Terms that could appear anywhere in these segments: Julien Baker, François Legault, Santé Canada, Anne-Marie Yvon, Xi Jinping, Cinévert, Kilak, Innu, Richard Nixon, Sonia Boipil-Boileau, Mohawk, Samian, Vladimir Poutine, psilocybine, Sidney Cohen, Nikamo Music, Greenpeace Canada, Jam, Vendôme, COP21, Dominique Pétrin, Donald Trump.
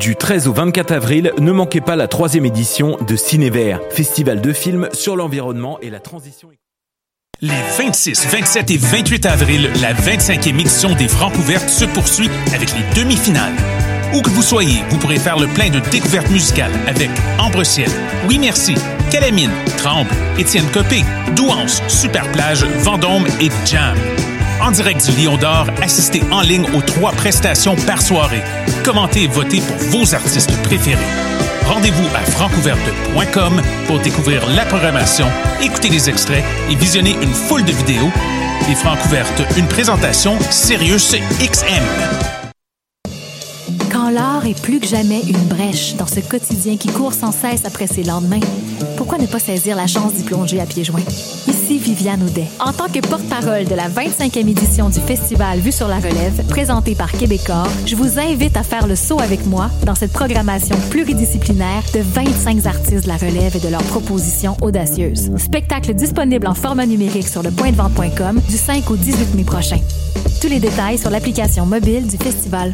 Du 13 au 24 avril, ne manquez pas la 3e édition de Cinévert, festival de films sur l'environnement et la transition écologique. Les 26, 27 et 28 avril, la 25e édition des Francouvertes se poursuit avec les demi-finales. Où que vous soyez, vous pourrez faire le plein de découvertes musicales avec Ambre Ciel, Oui Merci, Calamine, Tremble, Étienne Copé, Douance, Superplage, Vendôme et Jam. En direct du Lion d'Or, assistez en ligne aux 3 prestations par soirée. Commentez et votez pour vos artistes préférés. Rendez-vous à francouvertes.com pour découvrir la programmation, écouter les extraits et visionner une foule de vidéos. Les Francouvertes, une présentation Sirius XM. Quand l'art est plus que jamais une brèche dans ce quotidien qui court sans cesse après ses lendemains, pourquoi ne pas saisir la chance d'y plonger à pieds joints? Ici Viviane Audet. En tant que porte-parole de la 25e édition du Festival Vue sur la Relève, présenté par Québecor, je vous invite à faire le saut avec moi dans cette programmation pluridisciplinaire de 25 artistes de la Relève et de leurs propositions audacieuses. Spectacle disponible en format numérique sur lepointdevant.com du 5 au 18 mai prochain. Tous les détails sur l'application mobile du festival.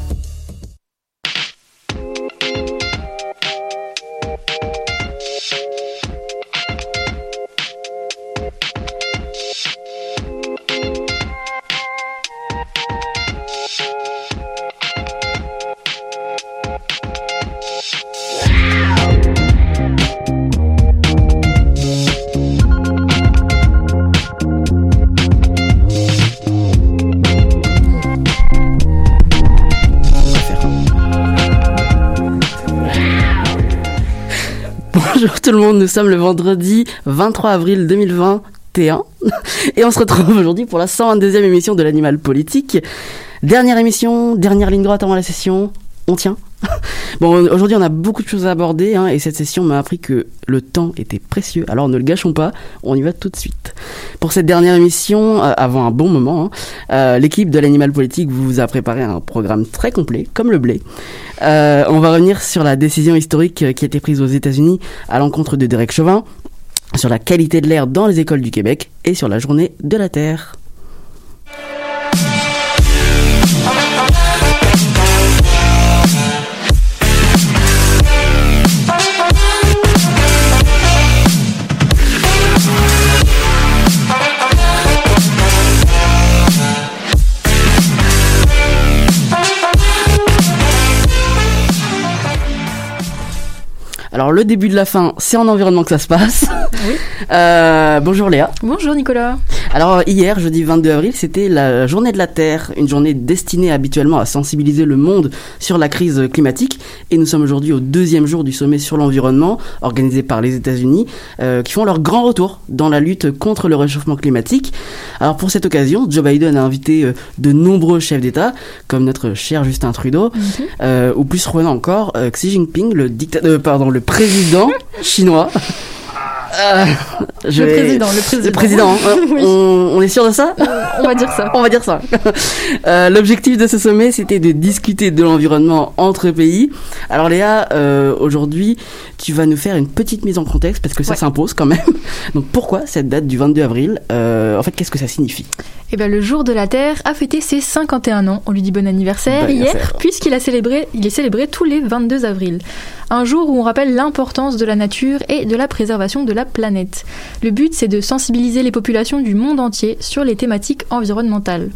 Bonjour tout le monde, nous sommes le vendredi 23 avril 2021 et on se retrouve aujourd'hui pour la 122e émission de l'Animal Politique. Dernière émission, dernière ligne droite avant la session, on tient. Bon, aujourd'hui on a beaucoup de choses à aborder hein, et cette session m'a appris que le temps était précieux, alors ne le gâchons pas, on y va tout de suite. Pour cette dernière émission, avant un bon moment, l'équipe de l'Animal Politique vous a préparé un programme très complet, comme le blé. On va revenir sur la décision historique qui a été prise aux États-Unis à l'encontre de Derek Chauvin, sur la qualité de l'air dans les écoles du Québec et sur la journée de la Terre. Alors le début de la fin, c'est en environnement que ça se passe. Oui. Bonjour Léa. Bonjour Nicolas. Alors hier, jeudi 22 avril, c'était la journée de la Terre, une journée destinée habituellement à sensibiliser le monde sur la crise climatique. Et nous sommes aujourd'hui au 2e jour du sommet sur l'environnement, organisé par les États-Unis, qui font leur grand retour dans la lutte contre le réchauffement climatique. Alors pour cette occasion, Joe Biden a invité de nombreux chefs d'État, comme notre cher Justin Trudeau, ou plus revenant encore, Xi Jinping, le président chinois. Le président. Oui. On est sûr de ça ? On va dire ça. L'objectif de ce sommet, c'était de discuter de l'environnement entre pays. Alors Léa, aujourd'hui, tu vas nous faire une petite mise en contexte parce que ça s'impose quand même. Donc pourquoi cette date du 22 avril ? En fait, qu'est-ce que ça signifie ? Eh ben, le jour de la Terre a fêté ses 51 ans. On lui dit bon anniversaire hier, puisqu'il est célébré tous les 22 avril. Un jour où on rappelle l'importance de la nature et de la préservation de la planète. Le but, c'est de sensibiliser les populations du monde entier sur les thématiques environnementales.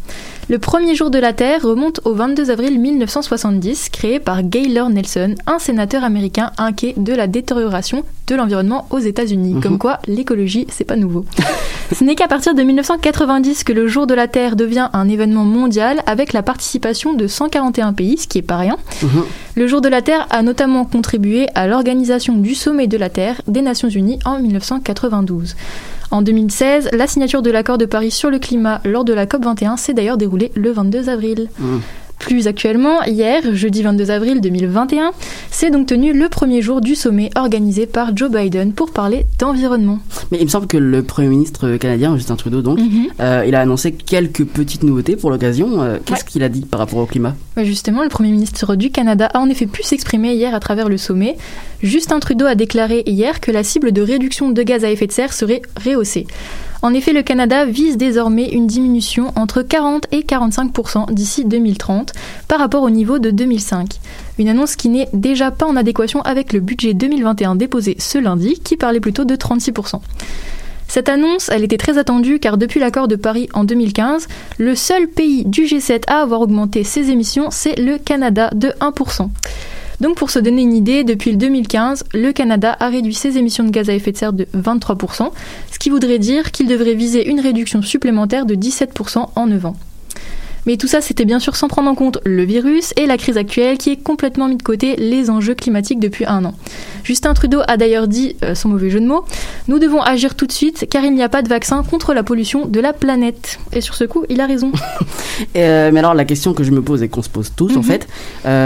Le premier jour de la Terre remonte au 22 avril 1970, créé par Gaylord Nelson, un sénateur américain inquiet de la détérioration de l'environnement aux États-Unis. Comme quoi, l'écologie, c'est pas nouveau. Ce n'est qu'à partir de 1990 que le jour de la Terre devient un événement mondial avec la participation de 141 pays, ce qui est pas rien. Le jour de la Terre a notamment contribué à l'organisation du sommet de la Terre des Nations Unies en 1992. En 2016, la signature de l'accord de Paris sur le climat lors de la COP21 s'est d'ailleurs déroulée le 22 avril. Plus actuellement, hier, jeudi 22 avril 2021, s'est donc tenu le premier jour du sommet organisé par Joe Biden pour parler d'environnement. Mais il me semble que le Premier ministre canadien, Justin Trudeau, donc, il a annoncé quelques petites nouveautés pour l'occasion. Qu'est-ce qu'il a dit par rapport au climat ? Justement, le Premier ministre du Canada a en effet pu s'exprimer hier à travers le sommet. Justin Trudeau a déclaré hier que la cible de réduction de gaz à effet de serre serait rehaussée. En effet, le Canada vise désormais une diminution entre 40 et 45% d'ici 2030 par rapport au niveau de 2005. Une annonce qui n'est déjà pas en adéquation avec le budget 2021 déposé ce lundi, qui parlait plutôt de 36%. Cette annonce, elle était très attendue car depuis l'accord de Paris en 2015, le seul pays du G7 à avoir augmenté ses émissions, c'est le Canada de 1%. Donc pour se donner une idée, depuis 2015, le Canada a réduit ses émissions de gaz à effet de serre de 23%, ce qui voudrait dire qu'il devrait viser une réduction supplémentaire de 17% en 9 ans. Mais tout ça, c'était bien sûr sans prendre en compte le virus et la crise actuelle qui est complètement mis de côté les enjeux climatiques depuis un an. Justin Trudeau a d'ailleurs dit, sans mauvais jeu de mots, « Nous devons agir tout de suite car il n'y a pas de vaccin contre la pollution de la planète. » Et sur ce coup, il a raison. Mais alors la question que je me pose et qu'on se pose tous en fait,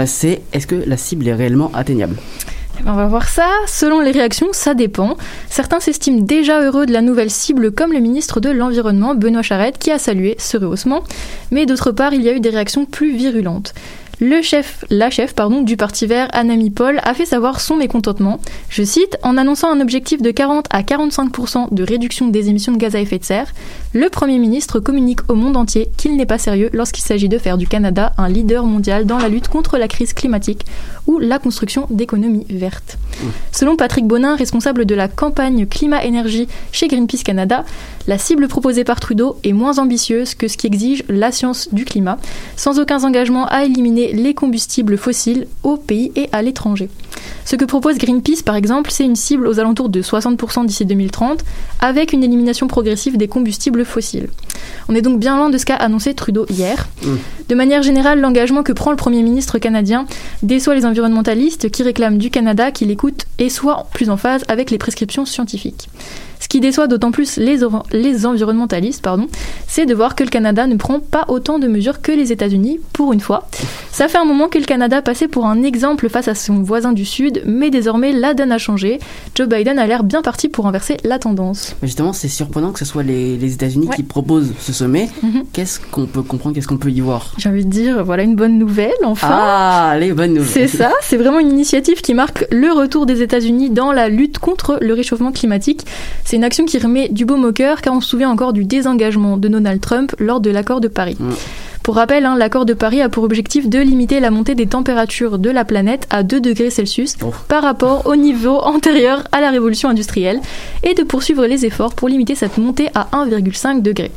c'est est-ce que la cible est réellement atteignable ? On va voir ça. Selon les réactions, ça dépend. Certains s'estiment déjà heureux de la nouvelle cible, comme le ministre de l'Environnement, Benoît Charette, qui a salué ce rehaussement. Mais d'autre part, il y a eu des réactions plus virulentes. La chef, du Parti Vert, Annamie Paul, a fait savoir son mécontentement. Je cite, « En annonçant un objectif de 40 à 45% de réduction des émissions de gaz à effet de serre, le Premier ministre communique au monde entier qu'il n'est pas sérieux lorsqu'il s'agit de faire du Canada un leader mondial dans la lutte contre la crise climatique ou la construction d'économies vertes. » Selon Patrick Bonin, responsable de la campagne climat-énergie chez Greenpeace Canada, la cible proposée par Trudeau est moins ambitieuse que ce qu'exige la science du climat, sans aucun engagement à éliminer les combustibles fossiles au pays et à l'étranger. Ce que propose Greenpeace, par exemple, c'est une cible aux alentours de 60% d'ici 2030, avec une élimination progressive des combustibles fossiles. On est donc bien loin de ce qu'a annoncé Trudeau hier. De manière générale, l'engagement que prend le Premier ministre canadien déçoit les environnementalistes qui réclament du Canada qu'il écoute et soit plus en phase avec les prescriptions scientifiques. Ce qui déçoit d'autant plus les environnementalistes, c'est de voir que le Canada ne prend pas autant de mesures que les États-Unis, pour une fois. Ça fait un moment que le Canada passait pour un exemple face à son voisin du Sud, mais désormais la donne a changé. Joe Biden a l'air bien parti pour renverser la tendance. Mais justement, c'est surprenant que ce soit les États-Unis qui proposent ce sommet. Qu'est-ce qu'on peut comprendre, qu'est-ce qu'on peut y voir ? J'ai envie de dire, voilà une bonne nouvelle, enfin. Ah, les bonnes nouvelles. C'est ça, c'est vraiment une initiative qui marque le retour des États-Unis dans la lutte contre le réchauffement climatique. C'est une action qui remet du baume au cœur, car on se souvient encore du désengagement de Donald Trump lors de l'accord de Paris. Pour rappel, l'accord de Paris a pour objectif de limiter la montée des températures de la planète à 2 degrés Celsius par rapport au niveau antérieur à la révolution industrielle et de poursuivre les efforts pour limiter cette montée à 1,5 degré.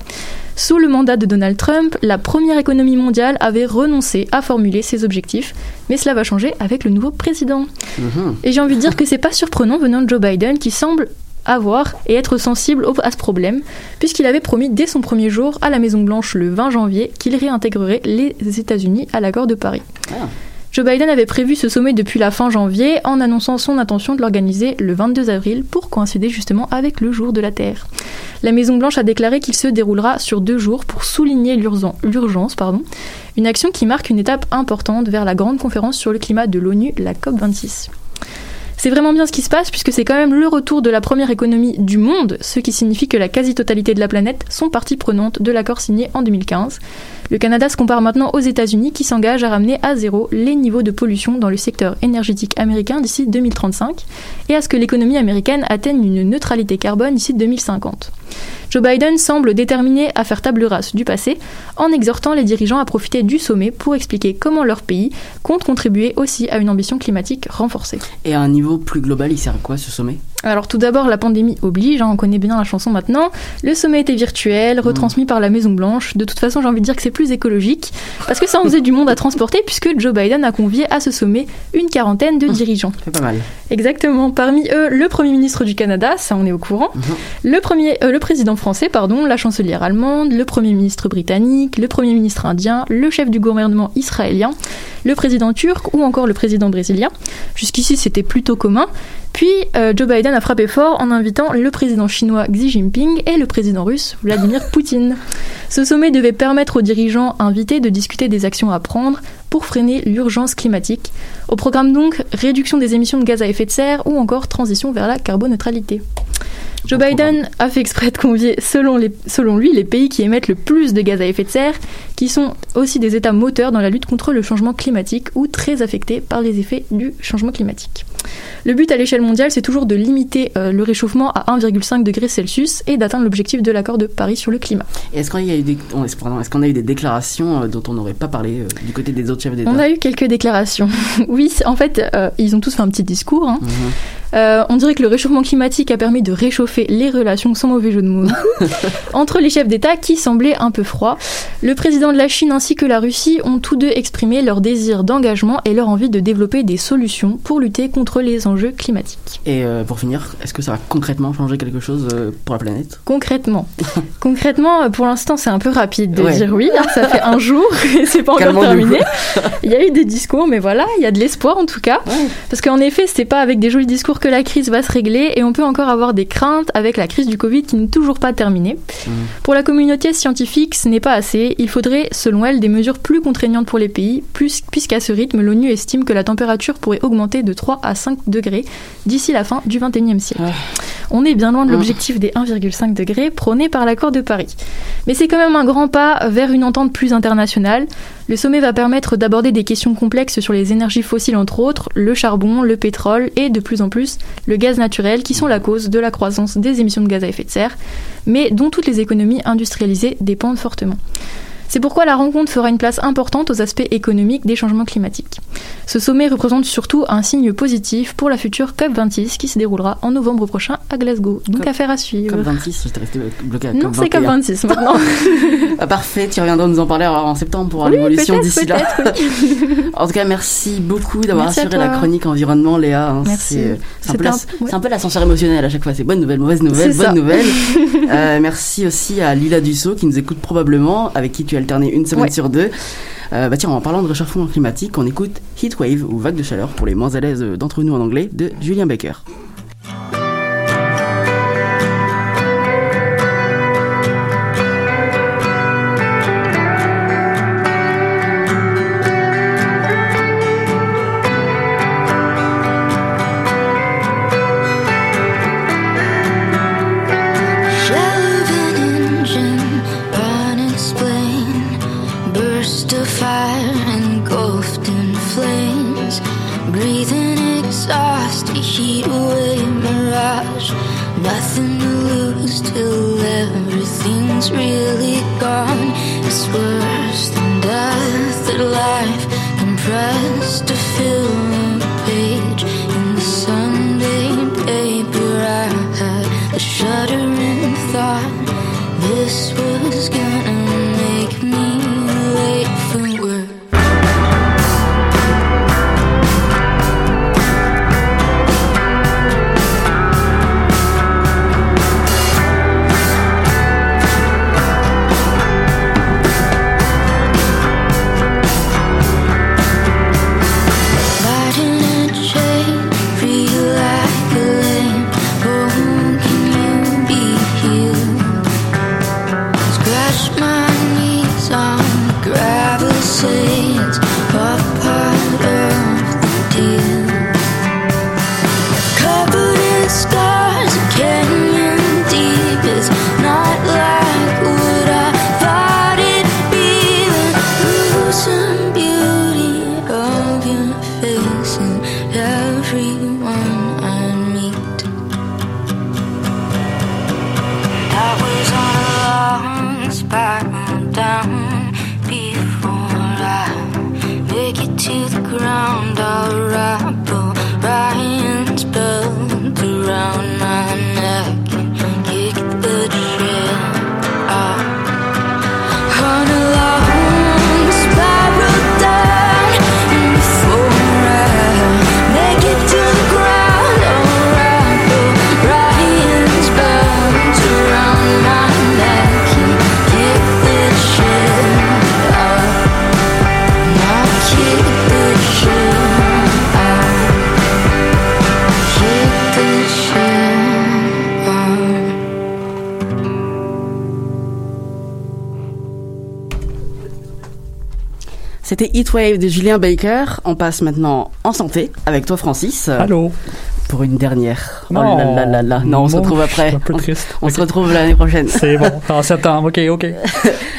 Sous le mandat de Donald Trump, la première économie mondiale avait renoncé à formuler ses objectifs, mais cela va changer avec le nouveau président. Et j'ai envie de dire que c'est pas surprenant venant de Joe Biden qui semble avoir et être sensible à ce problème, puisqu'il avait promis dès son premier jour à la Maison-Blanche le 20 janvier qu'il réintégrerait les États-Unis à l'accord de Paris. Joe Biden avait prévu ce sommet depuis la fin janvier en annonçant son intention de l'organiser le 22 avril pour coïncider justement avec le jour de la Terre. La Maison-Blanche a déclaré qu'il se déroulera sur 2 jours pour souligner l'urgence, une action qui marque une étape importante vers la grande conférence sur le climat de l'ONU, la COP26. C'est vraiment bien ce qui se passe puisque c'est quand même le retour de la première économie du monde, ce qui signifie que la quasi-totalité de la planète sont partie prenante de l'accord signé en 2015. Le Canada se compare maintenant aux États-Unis qui s'engagent à ramener à zéro les niveaux de pollution dans le secteur énergétique américain d'ici 2035 et à ce que l'économie américaine atteigne une neutralité carbone d'ici 2050. Joe Biden semble déterminé à faire table rase du passé en exhortant les dirigeants à profiter du sommet pour expliquer comment leur pays compte contribuer aussi à une ambition climatique renforcée. Et à un niveau plus global, il sert à quoi ce sommet ? Alors tout d'abord, la pandémie oblige, on connaît bien la chanson maintenant. Le sommet était virtuel, retransmis par la Maison-Blanche. De toute façon, j'ai envie de dire que c'est plus écologique, parce que ça en faisait du monde à transporter, puisque Joe Biden a convié à ce sommet une quarantaine de dirigeants. C'est pas mal. Exactement. Parmi eux, le Premier ministre du Canada, ça on est au courant, le président français, la chancelière allemande, le Premier ministre britannique, le Premier ministre indien, le chef du gouvernement israélien, le président turc ou encore le président brésilien. Jusqu'ici, c'était plutôt commun. Puis, Joe Biden a frappé fort en invitant le président chinois Xi Jinping et le président russe Vladimir Poutine. Ce sommet devait permettre aux dirigeants invités de discuter des actions à prendre pour freiner l'urgence climatique. Au programme donc, réduction des émissions de gaz à effet de serre ou encore transition vers la carboneutralité. Joe Biden a fait exprès de convier, selon lui, les pays qui émettent le plus de gaz à effet de serre, qui sont aussi des États moteurs dans la lutte contre le changement climatique ou très affectés par les effets du changement climatique. Le but à l'échelle mondiale, c'est toujours de limiter le réchauffement à 1,5 degré Celsius et d'atteindre l'objectif de l'accord de Paris sur le climat. Et est-ce qu'on a eu des déclarations dont on n'aurait pas parlé du côté des autres chefs d'État ? On a eu quelques déclarations. Oui, en fait, ils ont tous fait un petit discours. Hein. Mmh. On dirait que le réchauffement climatique a permis de réchauffer les relations, sans mauvais jeu de mots, entre les chefs d'État qui semblaient un peu froids. Le président de la Chine ainsi que la Russie ont tous deux exprimé leur désir d'engagement et leur envie de développer des solutions pour lutter contre les enjeux climatiques. Et pour finir, est-ce que ça va concrètement changer quelque chose pour la planète ? Concrètement, pour l'instant, c'est un peu rapide de dire oui. Ça fait un jour et c'est pas encore terminé. Il y a eu des discours, mais voilà, il y a de l'espoir en tout cas. Ouais. Parce qu'en effet, c'est pas avec des jolis discours que la crise va se régler et on peut encore avoir des craintes avec la crise du Covid qui n'est toujours pas terminée. Mmh. Pour la communauté scientifique, ce n'est pas assez. Il faudrait, selon elle, des mesures plus contraignantes pour les pays, puisqu'à ce rythme, l'ONU estime que la température pourrait augmenter de 3 à 5 degrés d'ici la fin du XXIe siècle. On est bien loin de l'objectif des 1,5 degrés prôné par l'accord de Paris. Mais c'est quand même un grand pas vers une entente plus internationale. Le sommet va permettre d'aborder des questions complexes sur les énergies fossiles, entre autres, le charbon, le pétrole et de plus en plus le gaz naturel, qui sont la cause de la croissance des émissions de gaz à effet de serre, mais dont toutes les économies industrialisées dépendent fortement. C'est pourquoi la rencontre fera une place importante aux aspects économiques des changements climatiques. Ce sommet représente surtout un signe positif pour la future COP26 qui se déroulera en novembre prochain à Glasgow. Donc affaire à suivre. COP26, j'étais resté bloqué à COP21. Non, c'est COP26 maintenant. Parfait, tu reviendras nous en parler alors en septembre pour l'évolution d'ici là. Oui. En tout cas, merci beaucoup d'avoir assuré la chronique environnement, Léa. Hein, merci. C'est un peu l'ascenseur émotionnel à chaque fois. C'est bonne nouvelle, mauvaise nouvelle, bonne nouvelle. Merci aussi à Lila Dussault qui nous écoute probablement, avec qui tu alterner une semaine sur deux. Tiens, en parlant de réchauffement climatique, on écoute Heatwave ou Vague de chaleur pour les moins à l'aise d'entre nous en anglais de Julien Baker. C'était Heatwave de Julien Baker. On passe maintenant en santé avec toi, Francis. Allô. pour une dernière. Non. Oh là là là là. Non, on se retrouve après. Un peu triste. On se retrouve l'année prochaine. C'est bon, en septembre. Ok, ok.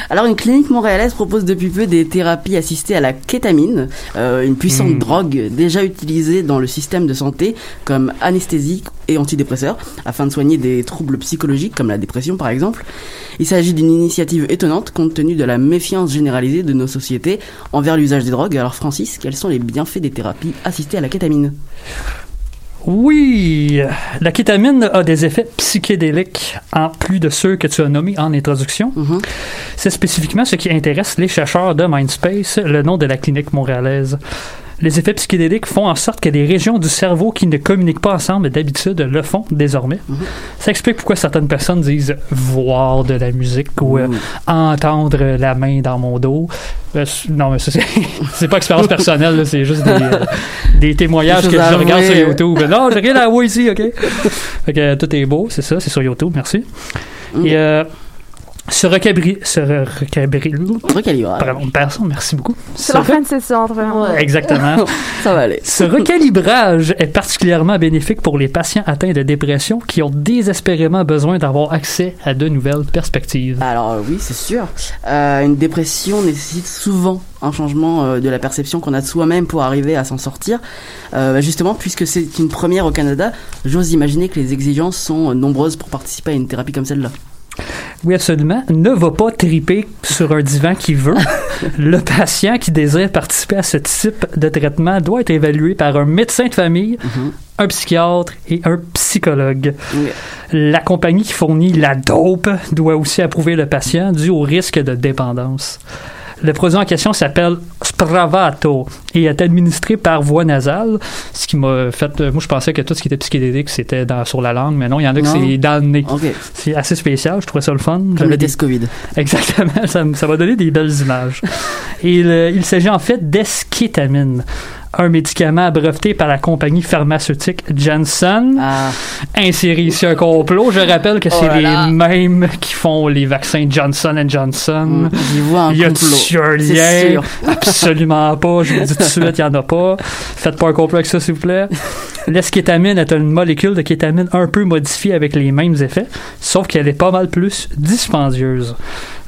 Alors, une clinique montréalaise propose depuis peu des thérapies assistées à la kétamine, une puissante drogue déjà utilisée dans le système de santé comme anesthésie et antidépresseur, afin de soigner des troubles psychologiques comme la dépression par exemple. Il s'agit d'une initiative étonnante compte tenu de la méfiance généralisée de nos sociétés envers l'usage des drogues. Alors Francis, quels sont les bienfaits des thérapies assistées à la kétamine ? Oui, la kétamine a des effets psychédéliques en plus de ceux que tu as nommés en introduction. Mm-hmm. C'est spécifiquement ce qui intéresse les chercheurs de Mindspace, le nom de la clinique montréalaise. Les effets psychédéliques font en sorte que des régions du cerveau qui ne communiquent pas ensemble d'habitude le font désormais. Mm-hmm. Ça explique pourquoi certaines personnes disent voir de la musique ou entendre la main dans mon dos. Non, mais c'est pas expérience personnelle, là, c'est juste des témoignages que je regarde sur YouTube. Non, j'ai rien à voir ici, ok? Fait que tout est beau, c'est ça, c'est sur YouTube, merci. Mm-hmm. Et merci beaucoup. C'est la fin de session. Exactement. Ça va aller. Ce recalibrage est particulièrement bénéfique pour les patients atteints de dépression qui ont désespérément besoin d'avoir accès à de nouvelles perspectives. Alors oui, c'est sûr. Une dépression nécessite souvent un changement de la perception qu'on a de soi-même pour arriver à s'en sortir. Justement, puisque c'est une première au Canada, j'ose imaginer que les exigences sont nombreuses pour participer à une thérapie comme celle-là. Oui, absolument. Ne va pas triper sur un divan qui veut. Le patient qui désire participer à ce type de traitement doit être évalué par un médecin de famille, un psychiatre et un psychologue. La compagnie qui fournit la dope doit aussi approuver le patient dû au risque de dépendance. Le produit en question s'appelle Spravato et est administré par voie nasale, ce qui m'a fait... Moi, je pensais que tout ce qui était psychédélique, c'était sur la langue, mais non, il y en a que c'est dans le nez. Okay. C'est assez spécial, je trouvais ça le fun. Comme le test COVID. Exactement, ça m'a donné des belles images. Et il s'agit en fait d'eskétamine, un médicament breveté par la compagnie pharmaceutique Janssen. Inséré ici un complot. Je rappelle que les mêmes qui font les vaccins Johnson & Johnson. Il y a un lien. Absolument pas. Je vous dis tout de suite, il n'y en a pas. Faites pas un complot avec ça, s'il vous plaît. L'eskétamine est une molécule de kétamine un peu modifiée avec les mêmes effets, sauf qu'elle est pas mal plus dispendieuse.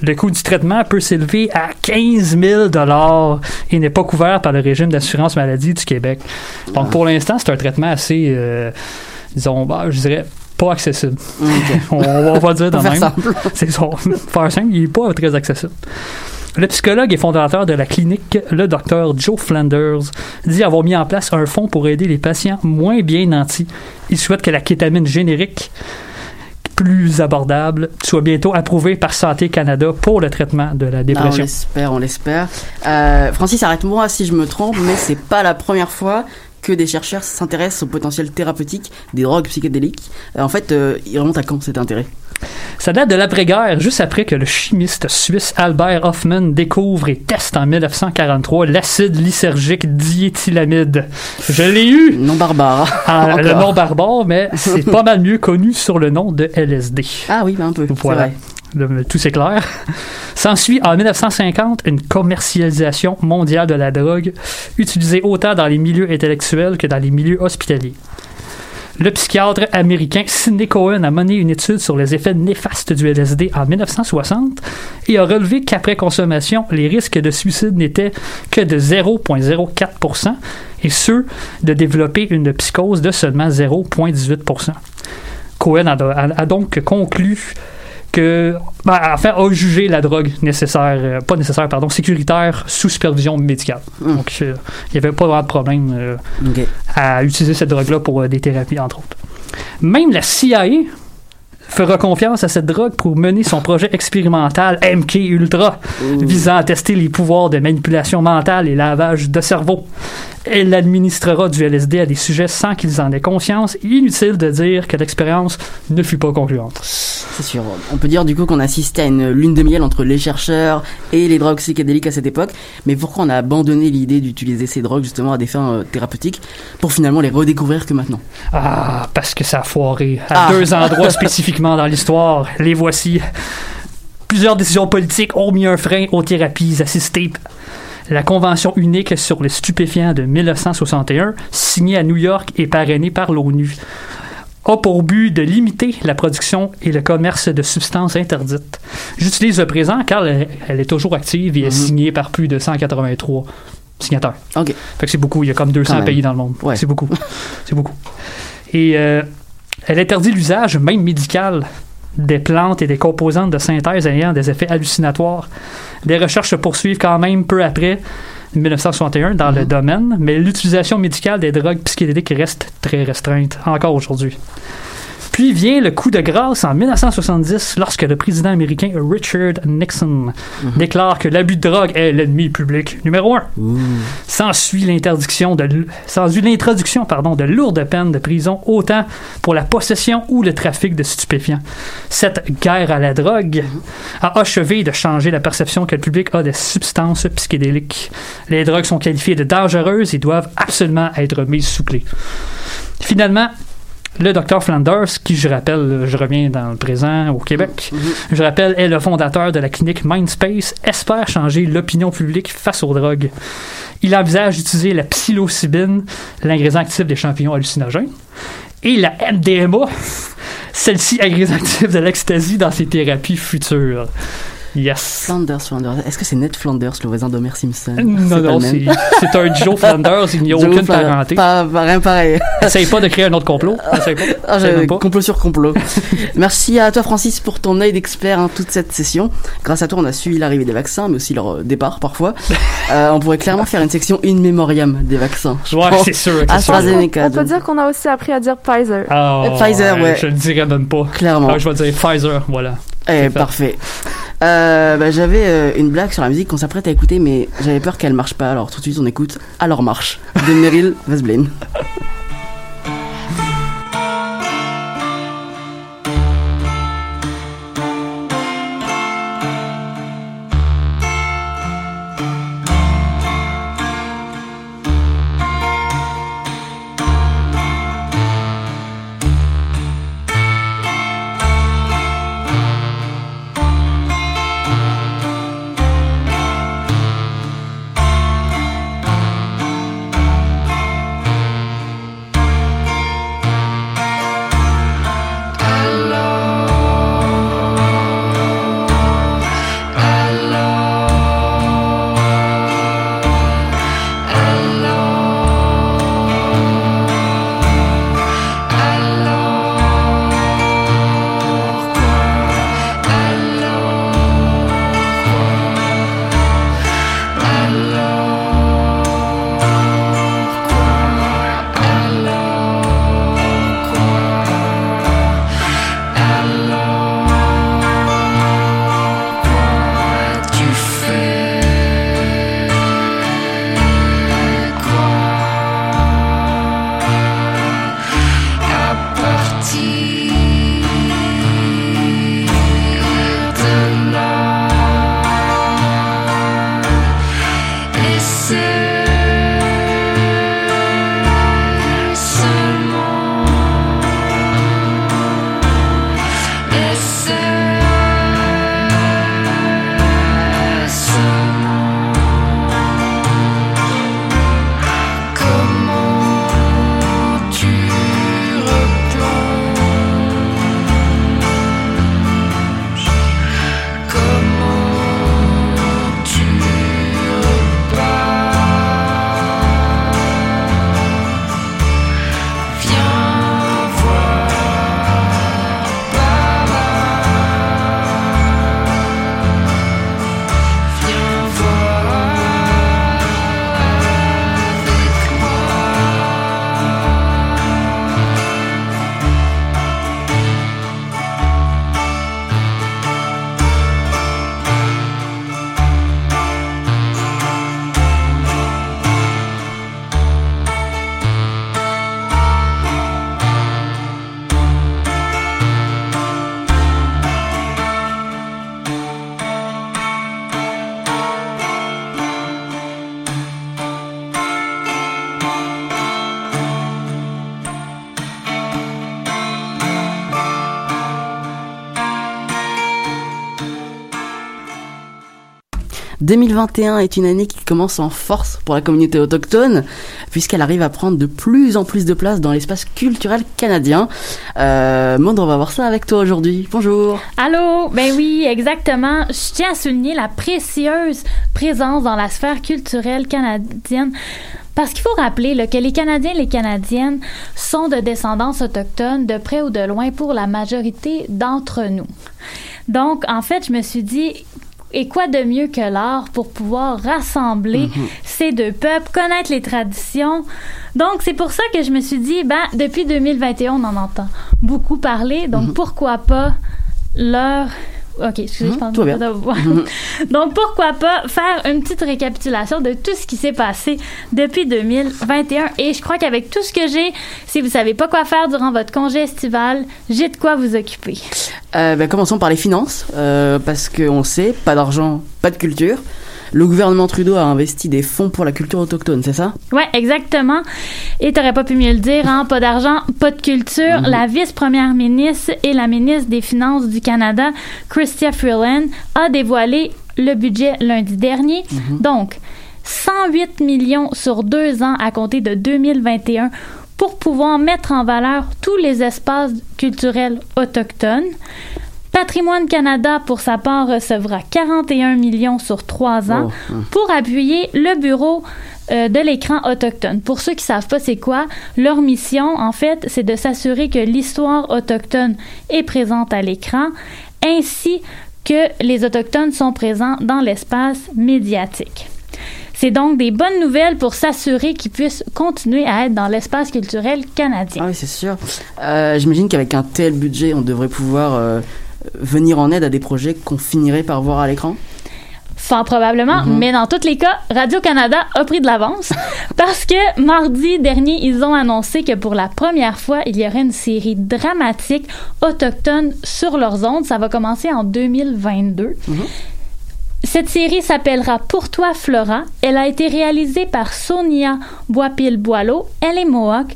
Le coût du traitement peut s'élever à 15 000 $ et n'est pas couvert par le régime d'assurance maladie du Québec. Donc, pour l'instant, c'est un traitement assez, je dirais, pas accessible. Okay. on va dire dans même. Faire simple, il n'est pas très accessible. Le psychologue et fondateur de la clinique, le docteur Joe Flanders, dit avoir mis en place un fonds pour aider les patients moins bien nantis. Il souhaite que la kétamine générique plus abordable soit bientôt approuvé par Santé Canada pour le traitement de la dépression. On l'espère. Francis, arrête-moi si je me trompe, mais c'est pas la première fois que des chercheurs s'intéressent au potentiel thérapeutique des drogues psychédéliques. Il remonte à quand cet intérêt? Ça date de l'après-guerre, juste après que le chimiste suisse Albert Hoffman découvre et teste en 1943 l'acide lysergique diéthylamide. Je l'ai eu! Non barbare. Le nom barbare, mais c'est pas mal mieux connu sur le nom de LSD. Ah oui, un peu, voilà. C'est vrai. Tout c'est clair. S'ensuit en 1950 une commercialisation mondiale de la drogue, utilisée autant dans les milieux intellectuels que dans les milieux hospitaliers. Le psychiatre américain Sidney Cohen a mené une étude sur les effets néfastes du LSD en 1960 et a relevé qu'après consommation, les risques de suicide n'étaient que de 0,04% et ceux de développer une psychose de seulement 0,18%. Cohen a donc conclu que, a jugé la drogue sécuritaire sous supervision médicale. Donc, il n'y avait pas vraiment de problème à utiliser cette drogue-là pour des thérapies, entre autres. Même la CIA fera confiance à cette drogue pour mener son projet expérimental MK-Ultra, visant à tester les pouvoirs de manipulation mentale et lavage de cerveau. Elle administrera du LSD à des sujets sans qu'ils en aient conscience. Inutile de dire que l'expérience ne fut pas concluante. C'est sûr. On peut dire du coup qu'on assistait à une lune de miel entre les chercheurs et les drogues psychédéliques à cette époque. Mais pourquoi on a abandonné l'idée d'utiliser ces drogues justement à des fins thérapeutiques pour finalement les redécouvrir que maintenant? Parce que ça a foiré. À deux endroits spécifiquement dans l'histoire. Les voici. Plusieurs décisions politiques ont mis un frein aux thérapies assistées La Convention unique sur les stupéfiants de 1961, signée à New York et parrainée par l'ONU, a pour but de limiter la production et le commerce de substances interdites. J'utilise le présent car elle est toujours active et est signée par plus de 183 signataires. OK. Fait que c'est beaucoup. Il y a comme 200 pays dans le monde. Ouais. C'est beaucoup. C'est beaucoup. Et elle interdit l'usage, même médical, des plantes et des composantes de synthèse ayant des effets hallucinatoires. Des recherches se poursuivent quand même peu après 1961 dans le domaine, mais l'utilisation médicale des drogues psychédéliques reste très restreinte, encore aujourd'hui. Puis vient le coup de grâce en 1970, lorsque le président américain Richard Nixon déclare que l'abus de drogue est l'ennemi public numéro un. S'ensuit l'introduction de lourdes peines de prison, autant pour la possession ou le trafic de stupéfiants. Cette guerre à la drogue a achevé de changer la perception que le public a des substances psychédéliques. Les drogues sont qualifiées de dangereuses et doivent absolument être mises sous clé. Finalement, le docteur Flanders, qui, je rappelle, je reviens dans le présent au Québec, je rappelle, est le fondateur de la clinique Mindspace, espère changer l'opinion publique face aux drogues. Il envisage d'utiliser la psilocybine, l'ingrédient actif des champignons hallucinogènes, et la MDMA, celle-ci ingrédient actif de l'ecstasy, dans ses thérapies futures. Yes. Flanders. Est-ce que c'est Ned Flanders, le voisin d'Homer Simpson? Non, c'est un Joe Flanders, il n'y a aucune parenté. Pas rien pareil. Essaye pas de créer un autre complot. Complot sur complot. Merci à toi, Francis, pour ton œil d'expert en toute cette session. Grâce à toi, on a suivi l'arrivée des vaccins, mais aussi leur départ parfois. On pourrait clairement faire une section in memoriam des vaccins. Ouais, c'est sûr. AstraZeneca. On peut dire qu'on a aussi appris à dire Pfizer. Pfizer, ouais. Je le dirais même pas. Clairement. Je vais dire Pfizer, voilà. Parfait. J'avais une blague sur la musique qu'on s'apprête à écouter, mais j'avais peur qu'elle marche pas, alors tout de suite on écoute Alors Marche de Meryl Vesblin. 2021 est une année qui commence en force pour la communauté autochtone, puisqu'elle arrive à prendre de plus en plus de place dans l'espace culturel canadien. Maud, on va voir ça avec toi aujourd'hui. Bonjour. Allô. Ben oui, exactement. Je tiens à souligner la précieuse présence dans la sphère culturelle canadienne. Parce qu'il faut rappeler que les Canadiens et les Canadiennes sont de descendance autochtone, de près ou de loin, pour la majorité d'entre nous. Donc, en fait, je me suis dit, et quoi de mieux que l'art pour pouvoir rassembler ces deux peuples, connaître les traditions. Donc, c'est pour ça que je me suis dit, depuis 2021, on en entend beaucoup parler. Donc, pourquoi pas leur... OK, excusez, je pense que je vois. Donc, pourquoi pas faire une petite récapitulation de tout ce qui s'est passé depuis 2021. Et je crois qu'avec tout ce que j'ai, si vous ne savez pas quoi faire durant votre congé estival, j'ai de quoi vous occuper. Commençons par les finances, parce qu'on sait, pas d'argent, pas de culture. Le gouvernement Trudeau a investi des fonds pour la culture autochtone, c'est ça? Oui, exactement. Et t'aurais pas pu mieux le dire, hein? Pas d'argent, pas de culture. La vice-première ministre et la ministre des Finances du Canada, Chrystia Freeland, a dévoilé le budget lundi dernier. Donc, 108 millions sur 2 ans à compter de 2021 pour pouvoir mettre en valeur tous les espaces culturels autochtones. Patrimoine Canada, pour sa part, recevra 41 millions sur 3 ans pour appuyer le bureau de l'écran autochtone. Pour ceux qui ne savent pas c'est quoi, leur mission, en fait, c'est de s'assurer que l'histoire autochtone est présente à l'écran, ainsi que les Autochtones sont présents dans l'espace médiatique. C'est donc des bonnes nouvelles pour s'assurer qu'ils puissent continuer à être dans l'espace culturel canadien. Ah oui, c'est sûr. J'imagine qu'avec un tel budget, on devrait pouvoir... venir en aide à des projets qu'on finirait par voir à l'écran? Fort probablement, mais dans tous les cas, Radio-Canada a pris de l'avance parce que mardi dernier, ils ont annoncé que pour la première fois, il y aurait une série dramatique autochtone sur leurs ondes. Ça va commencer en 2022. Cette série s'appellera « Pour toi, Flora ». Elle a été réalisée par Sonia Boipil-Boileau. Elle est Mohawk.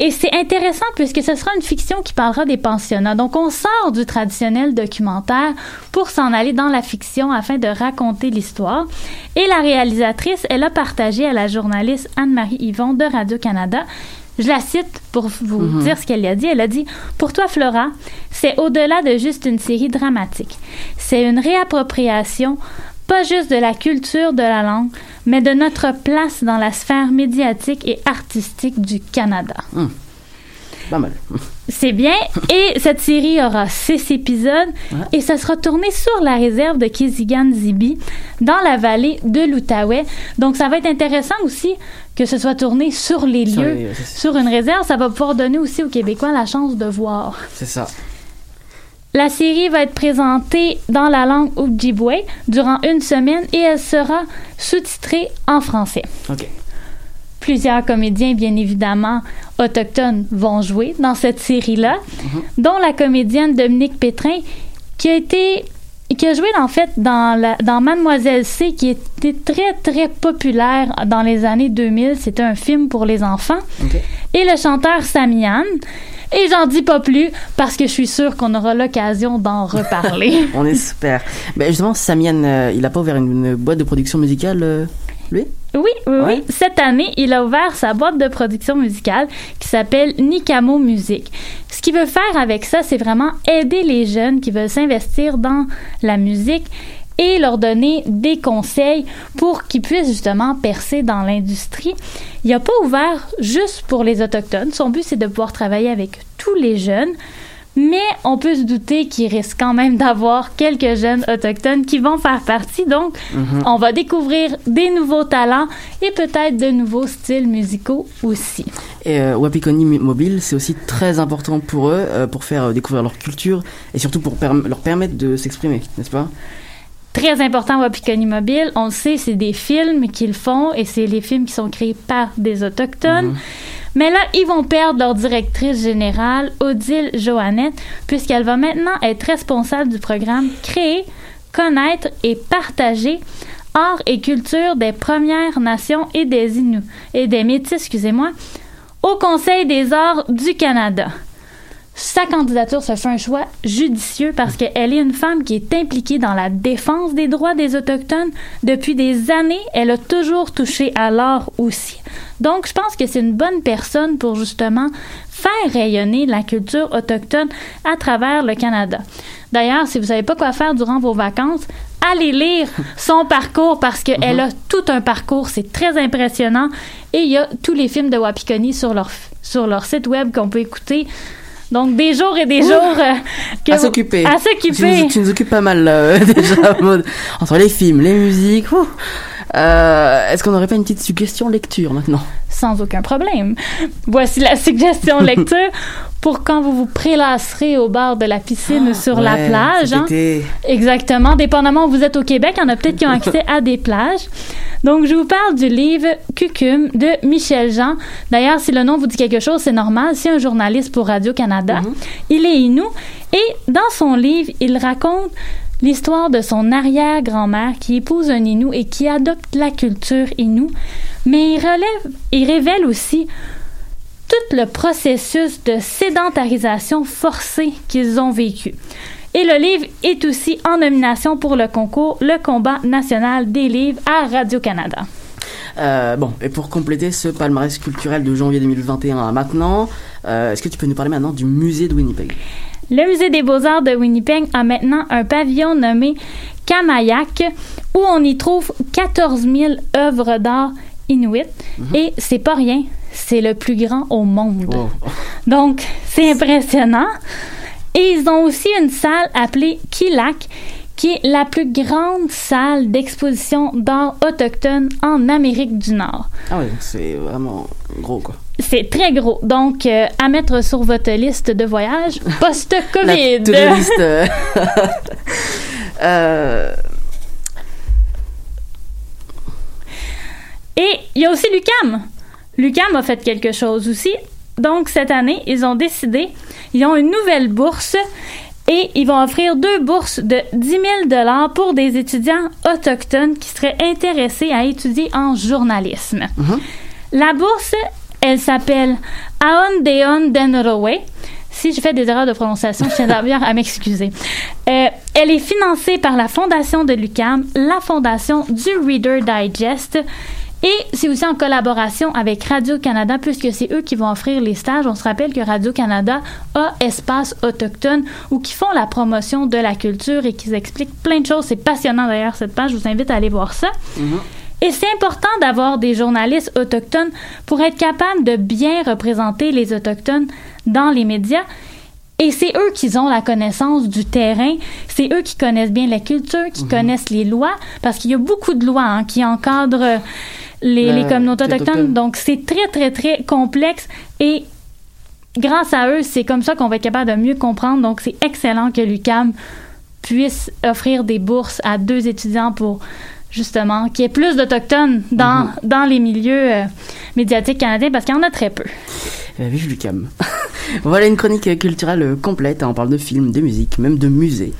Et c'est intéressant puisque ce sera une fiction qui parlera des pensionnats. Donc, on sort du traditionnel documentaire pour s'en aller dans la fiction afin de raconter l'histoire. Et la réalisatrice, elle a partagé à la journaliste Anne-Marie Yvon de Radio-Canada. Je la cite pour vous dire ce qu'elle a dit. Elle a dit « Pour toi, Flora, c'est au-delà de juste une série dramatique. C'est une réappropriation, pas juste de la culture de la langue, mais de notre place dans la sphère médiatique et artistique du Canada. » Pas mal. C'est bien. Et cette série aura 6 épisodes et ça sera tourné sur la réserve de Kizigan-Zibi dans la vallée de l'Outaouais. Donc, ça va être intéressant aussi que ce soit tourné sur les lieux, sur une réserve. Ça va pouvoir donner aussi aux Québécois la chance de voir. C'est ça. La série va être présentée dans la langue Ojibwe durant 1 semaine et elle sera sous-titrée en français. Okay. Plusieurs comédiens, bien évidemment, autochtones vont jouer dans cette série-là, dont la comédienne Dominique Pétrin, qui a joué en fait dans Mademoiselle C, qui était très, très populaire dans les années 2000. C'était un film pour les enfants. Okay. Et le chanteur Samian. Et j'en dis pas plus, parce que je suis sûre qu'on aura l'occasion d'en reparler. On espère. Ben justement, Samian, il n'a pas ouvert une boîte de production musicale, lui? Oui. Cette année, il a ouvert sa boîte de production musicale qui s'appelle Nikamo Music. Ce qu'il veut faire avec ça, c'est vraiment aider les jeunes qui veulent s'investir dans la musique et leur donner des conseils pour qu'ils puissent justement percer dans l'industrie. Il n'a pas ouvert juste pour les Autochtones. Son but, c'est de pouvoir travailler avec tous les jeunes, mais on peut se douter qu'il risque quand même d'avoir quelques jeunes Autochtones qui vont faire partie. Donc, on va découvrir des nouveaux talents et peut-être de nouveaux styles musicaux aussi. Et Wapikoni Mobile, c'est aussi très important pour eux, pour faire découvrir leur culture et surtout pour leur permettre de s'exprimer, n'est-ce pas? Très important, Wapikoni Mobile. On le sait, c'est des films qu'ils font et c'est les films qui sont créés par des Autochtones. Mais là, ils vont perdre leur directrice générale, Odile Joannette, puisqu'elle va maintenant être responsable du programme « Créer, connaître et partager art et culture des Premières Nations et des Inuits et des Métis, au Conseil des arts du Canada ». sa candidature se fait un choix judicieux parce qu'elle est une femme qui est impliquée dans la défense des droits des Autochtones depuis des années. Elle a toujours touché à l'art aussi. Donc, je pense que c'est une bonne personne pour justement faire rayonner la culture autochtone à travers le Canada. D'ailleurs, si vous savez pas quoi faire durant vos vacances, allez lire son parcours parce qu'elle a tout un parcours, c'est très impressionnant. Et il y a tous les films de Wapikoni sur leur site web qu'on peut écouter. Donc, des jours et des jours... à s'occuper. À s'occuper. Tu nous occupes pas mal, déjà. Entre les films, les musiques... est-ce qu'on n'aurait pas une petite suggestion lecture, maintenant? Sans aucun problème. Voici la suggestion lecture pour quand vous vous prélasserez au bord de la piscine ou sur la plage. Hein. Exactement. Dépendamment où vous êtes au Québec, il y en a peut-être qui ont accès à des plages. Donc, je vous parle du livre Cucume de Michel Jean. D'ailleurs, si le nom vous dit quelque chose, c'est normal. C'est un journaliste pour Radio-Canada. Il est Innu. Et dans son livre, il raconte l'histoire de son arrière-grand-mère qui épouse un Innu et qui adopte la culture Innu, mais il révèle aussi tout le processus de sédentarisation forcée qu'ils ont vécu. Et le livre est aussi en nomination pour le concours Le Combat national des livres à Radio-Canada. Bon, et pour compléter ce palmarès culturel de janvier 2021 à maintenant, est-ce que tu peux nous parler maintenant du musée de Winnipeg? Le musée des beaux-arts de Winnipeg a maintenant un pavillon nommé Kamayak, où on y trouve 14 000 œuvres d'art inuites. Et c'est pas rien, c'est le plus grand au monde. Wow. Donc, c'est impressionnant. Et ils ont aussi une salle appelée Kilak, qui est la plus grande salle d'exposition d'art autochtone en Amérique du Nord. Ah oui, c'est vraiment gros, quoi. C'est très gros. Donc, à mettre sur votre liste de voyage post-COVID. La liste. Et il y a aussi l'UQAM. L'UQAM a fait quelque chose aussi. Donc, cette année, ils ont décidé, ils ont une nouvelle bourse et ils vont offrir 2 bourses de 10 000 $ pour des étudiants autochtones qui seraient intéressés à étudier en journalisme. La bourse... elle s'appelle Aondeon Denrowe. Si je fais des erreurs de prononciation, je tiens d'ailleurs à m'excuser. Elle est financée par la Fondation de l'UQAM, la Fondation du Reader Digest, et c'est aussi en collaboration avec Radio-Canada, puisque c'est eux qui vont offrir les stages. On se rappelle que Radio-Canada a Espace Autochtone, où qui font la promotion de la culture et qui expliquent plein de choses. C'est passionnant d'ailleurs cette page, je vous invite à aller voir ça. Et c'est important d'avoir des journalistes autochtones pour être capable de bien représenter les Autochtones dans les médias. Et c'est eux qui ont la connaissance du terrain. C'est eux qui connaissent bien la culture, qui connaissent les lois, parce qu'il y a beaucoup de lois qui encadrent les communautés autochtones. Donc, c'est très, très, très complexe. Et grâce à eux, c'est comme ça qu'on va être capable de mieux comprendre. Donc, c'est excellent que l'UQAM puisse offrir des bourses à 2 étudiants pour... justement, qu'il y ait plus d'Autochtones dans les milieux médiatiques canadiens, parce qu'il y en a très peu. Vive l'UQAM. Voilà une chronique culturelle complète. On parle de films, de musique, même de musées.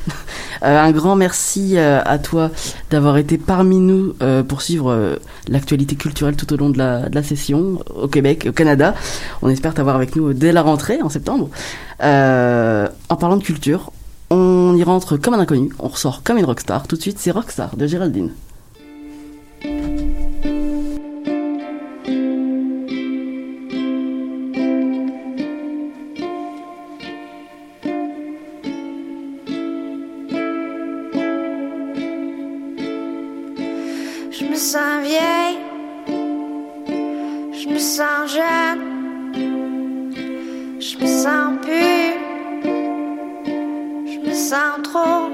Un grand merci à toi d'avoir été parmi nous pour suivre l'actualité culturelle tout au long de la session au Québec, au Canada. On espère t'avoir avec nous dès la rentrée, en septembre. En parlant de culture, on y rentre comme un inconnu, on ressort comme une rockstar. Tout de suite, c'est Rockstar de Géraldine. Je me sens vieille, je me sens jeune, je me sens pure, je me sens trop.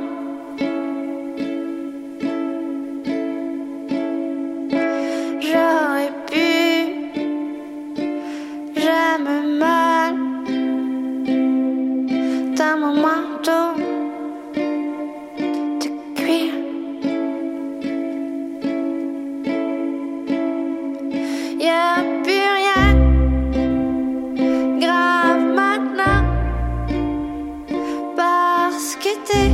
J'aurais pu, je me mal dans mon manteau de cuir. Y'a plus rien grave maintenant parce que t'es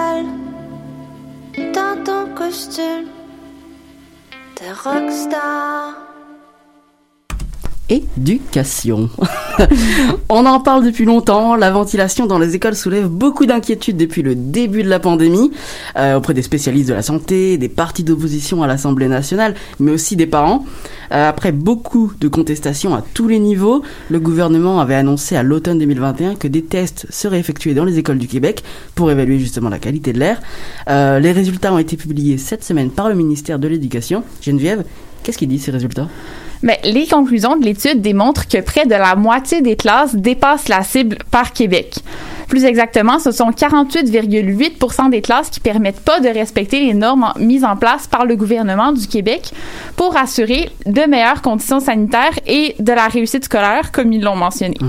seul dans ton costume de rockstar. Éducation. On en parle depuis longtemps, la ventilation dans les écoles soulève beaucoup d'inquiétudes depuis le début de la pandémie, auprès des spécialistes de la santé, des partis d'opposition à l'Assemblée nationale, mais aussi des parents. Après beaucoup de contestations à tous les niveaux, le gouvernement avait annoncé à l'automne 2021 que des tests seraient effectués dans les écoles du Québec pour évaluer justement la qualité de l'air. Les résultats ont été publiés cette semaine par le ministère de l'Éducation. Geneviève, qu'est-ce qu'il dit ces résultats ? Mais les conclusions de l'étude démontrent que près de la moitié des classes dépassent la cible par Québec. Plus exactement, ce sont 48,8% des classes qui ne permettent pas de respecter les normes mises en place par le gouvernement du Québec pour assurer de meilleures conditions sanitaires et de la réussite scolaire, comme ils l'ont mentionné. Mmh.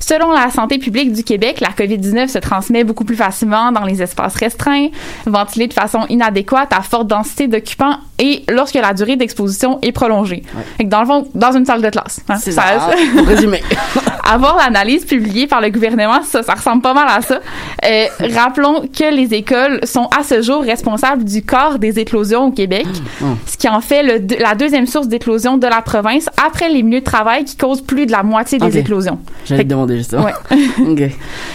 Selon la santé publique du Québec, la COVID-19 se transmet beaucoup plus facilement dans les espaces restreints, ventilés de façon inadéquate à forte densité d'occupants et lorsque la durée d'exposition est prolongée. Ouais. Dans le fond, dans une salle de classe. Hein, c'est ça. Pour résumer. Avoir l'analyse publiée par le gouvernement, ça ressemble pas mal à ça. Rappelons que les écoles sont à ce jour responsables du quart des éclosions au Québec, ce qui en fait la deuxième source d'éclosion de la province après les milieux de travail qui causent plus de la moitié des éclosions. J'allais te demander justement. Ouais. Okay.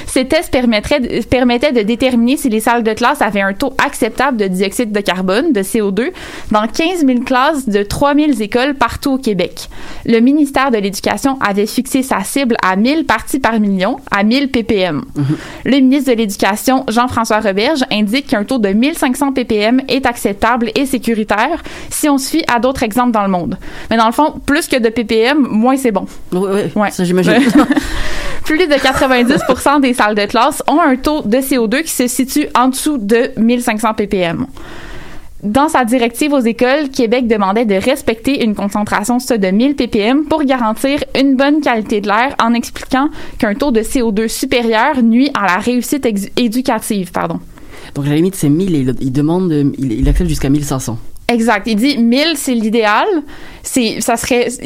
Ces tests permettaient de déterminer si les salles de classe avaient un taux acceptable de dioxyde de carbone, de CO2, dans 15 000 classes de 3 000 écoles partout au Québec. Le ministère de l'Éducation avait fixé sa cible à 1000 parties par million, à 1000 ppm. Mmh. Le ministre de l'Éducation, Jean-François Roberge, indique qu'un taux de 1500 ppm est acceptable et sécuritaire si on se fie à d'autres exemples dans le monde. Mais dans le fond, plus que de ppm, moins c'est bon. Oui, ça j'imagine. Plus de 90% des salles de classe ont un taux de CO2 qui se situe en dessous de 1500 ppm. Dans sa directive aux écoles, Québec demandait de respecter une concentration de 1000 ppm pour garantir une bonne qualité de l'air en expliquant qu'un taux de CO2 supérieur nuit à la réussite éducative. Donc, à la limite, c'est 1000 et il accepte jusqu'à 1500. Exact. Il dit 1000, c'est l'idéal. Il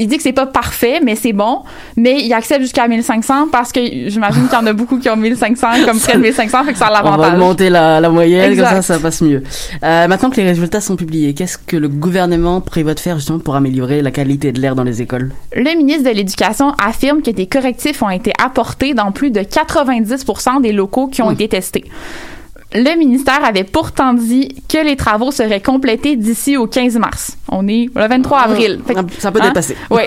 dit que c'est pas parfait, mais c'est bon. Mais il accepte jusqu'à 1500 parce que j'imagine qu'il y en a beaucoup qui ont 1500, comme près de 1500, fait que ça a l'avantage. On va monter la moyenne, exact. Comme ça passe mieux. Maintenant que les résultats sont publiés, qu'est-ce que le gouvernement prévoit de faire justement pour améliorer la qualité de l'air dans les écoles? Le ministre de l'Éducation affirme que des correctifs ont été apportés dans plus de 90% des locaux qui ont été testés. Le ministère avait pourtant dit que les travaux seraient complétés d'ici au 15 mars. On est le 23 avril. Ça peut dépasser. Oui.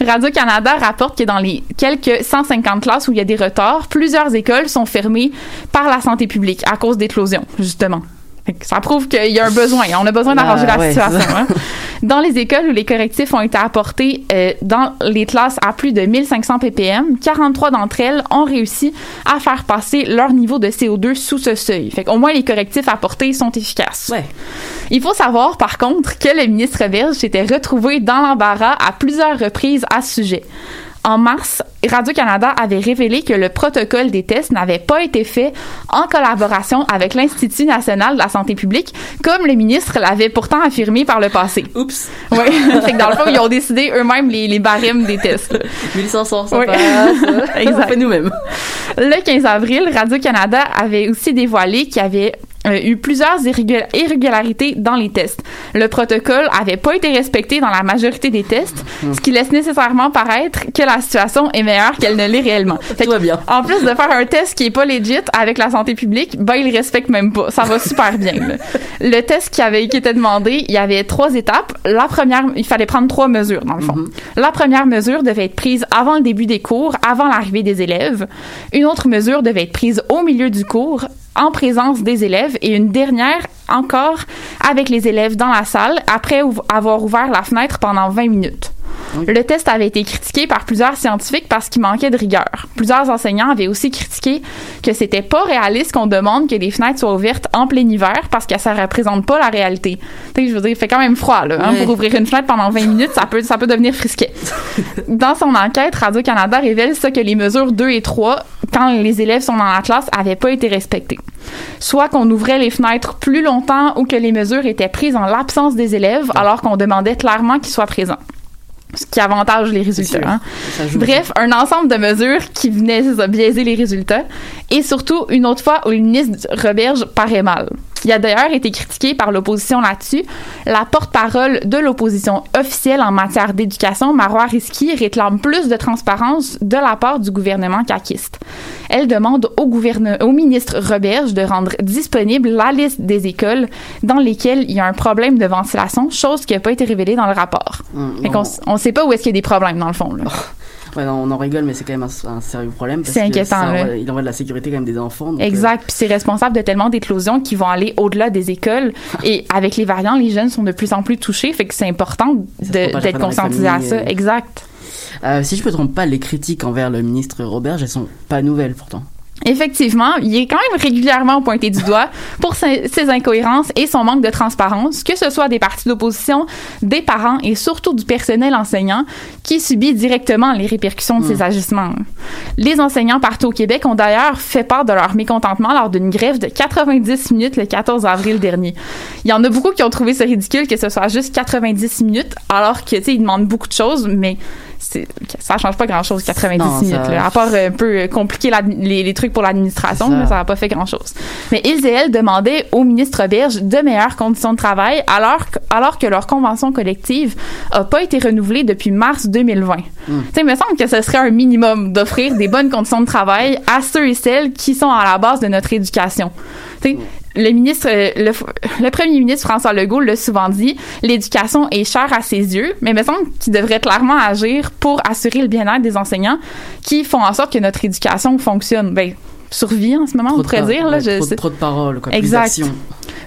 Radio-Canada rapporte que dans les quelques 150 classes où il y a des retards, plusieurs écoles sont fermées par la santé publique à cause d'éclosions, justement. Ça prouve qu'il y a un besoin. On a besoin d'arranger la situation. Hein. Dans les écoles où les correctifs ont été apportés dans les classes à plus de 1500 ppm, 43 d'entre elles ont réussi à faire passer leur niveau de CO2 sous ce seuil. Fait qu'au moins, les correctifs apportés sont efficaces. Ouais. Il faut savoir, par contre, que le ministre Roberge s'était retrouvé dans l'embarras à plusieurs reprises à ce sujet. En mars, Radio-Canada avait révélé que le protocole des tests n'avait pas été fait en collaboration avec l'Institut national de la santé publique, comme le ministre l'avait pourtant affirmé par le passé. Oups! Oui, fait que dans le fond, ils ont décidé eux-mêmes les barèmes des tests. 1500, ça passe. Exact. On fait nous-mêmes. Le 15 avril, Radio-Canada avait aussi dévoilé qu'il y avait eu plusieurs irrégularités dans les tests. Le protocole n'avait pas été respecté dans la majorité des tests, ce qui laisse nécessairement paraître que la situation est meilleure qu'elle ne l'est réellement. Tout va bien. En plus de faire un test qui n'est pas legit avec la santé publique, il ne respecte même pas. Ça va super bien. Là. Le test qui était demandé, il y avait 3 étapes. La première, il fallait prendre 3 mesures, dans le fond. La première mesure devait être prise avant le début des cours, avant l'arrivée des élèves. Une autre mesure devait être prise au milieu du cours, en présence des élèves, et une dernière encore avec les élèves dans la salle après avoir ouvert la fenêtre pendant 20 minutes. Oui. Le test avait été critiqué par plusieurs scientifiques parce qu'il manquait de rigueur. Plusieurs enseignants avaient aussi critiqué que c'était pas réaliste qu'on demande que les fenêtres soient ouvertes en plein hiver parce que ça représente pas la réalité. Je veux dire, il fait quand même froid, là, hein, oui. Pour ouvrir une fenêtre pendant 20 minutes, ça peut devenir frisquet. Dans son enquête, Radio-Canada révèle ça que les mesures 2 et 3, quand les élèves sont dans la classe, n'avaient pas été respectées. Soit qu'on ouvrait les fenêtres plus longtemps ou que les mesures étaient prises en l'absence des élèves alors qu'on demandait clairement qu'ils soient présents. ce qui avantage les résultats. Hein. Bref, un ensemble de mesures qui venaient biaiser les résultats et surtout une autre fois où le ministre Roberge paraît mal. Il a d'ailleurs été critiqué par l'opposition là-dessus. La porte-parole de l'opposition officielle en matière d'éducation, Marois Risky, réclame plus de transparence de la part du gouvernement caquiste. Elle demande au ministre Roberge de rendre disponible la liste des écoles dans lesquelles il y a un problème de ventilation, chose qui n'a pas été révélée dans le rapport. Fait qu'on ne sait pas où est-ce qu'il y a des problèmes, dans le fond, là. Ouais, on en rigole, mais c'est quand même un sérieux problème. Parce c'est inquiétant, que là. Il envoie de la sécurité quand même des enfants. Donc exact. Puis c'est responsable de tellement d'éclosions qui vont aller au-delà des écoles. Et avec les variants, les jeunes sont de plus en plus touchés. Fait que c'est important d'être conscientisé à ça. Exact. Si je ne me trompe pas, les critiques envers le ministre Roberge, elles ne sont pas nouvelles pourtant. Effectivement, il est quand même régulièrement pointé du doigt pour ses incohérences et son manque de transparence, que ce soit des partis d'opposition, des parents et surtout du personnel enseignant qui subit directement les répercussions de ces agissements. Les enseignants partout au Québec ont d'ailleurs fait part de leur mécontentement lors d'une grève de 90 minutes le 14 avril dernier. Il y en a beaucoup qui ont trouvé ça ridicule que ce soit juste 90 minutes, alors que, tu sais, ils demandent beaucoup de choses, mais ça change pas grand-chose, 90 minutes. Là, à part un peu compliquer les trucs pour l'administration, ça n'a pas fait grand-chose. Mais ils et elles demandaient au ministre Roberge de meilleures conditions de travail alors que leur convention collective n'a pas été renouvelée depuis mars 2020. Il me semble que ce serait un minimum d'offrir des bonnes conditions de travail à ceux et celles qui sont à la base de notre éducation. Le premier ministre François Legault l'a souvent dit, l'éducation est chère à ses yeux, mais il me semble qu'il devrait clairement agir pour assurer le bien-être des enseignants qui font en sorte que notre éducation fonctionne. Ben, survie en ce moment, on pourrait dire. Là, trop de paroles, quoi, plus d'action.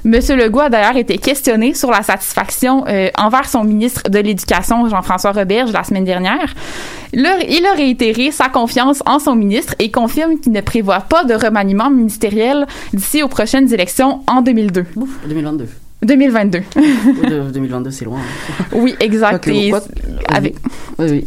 Monsieur Legault a d'ailleurs été questionné sur la satisfaction envers son ministre de l'Éducation, Jean-François Roberge, la semaine dernière. Il a réitéré sa confiance en son ministre et confirme qu'il ne prévoit pas de remaniement ministériel d'ici aux prochaines élections en 2002. Ouf, 2022. 2022, c'est loin. Hein. Oui, exact. Okay,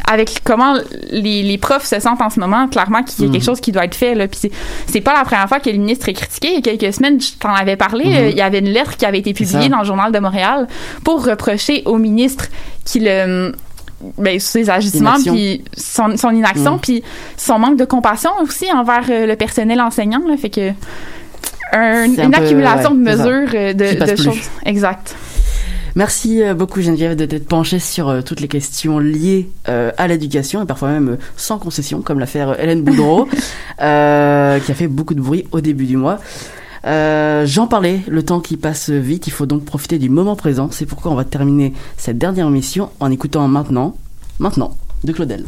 avec comment les profs se sentent en ce moment, clairement qu'il y a quelque chose qui doit être fait. Là. Puis c'est pas la première fois que le ministre est critiqué. Il y a quelques semaines, je t'en avais parlé, il y avait une lettre qui avait été publiée dans le Journal de Montréal pour reprocher au ministre ses agissements, puis son inaction, puis son manque de compassion aussi envers le personnel enseignant. Là, fait que une accumulation de mesures, de choses. Exact. Merci beaucoup, Geneviève, de t'être penchée sur toutes les questions liées à l'éducation et parfois même sans concession, comme l'affaire Hélène Boudreau, qui a fait beaucoup de bruit au début du mois. J'en parlais, le temps qui passe vite, il faut donc profiter du moment présent. C'est pourquoi on va terminer cette dernière émission en écoutant Maintenant, de Claudel.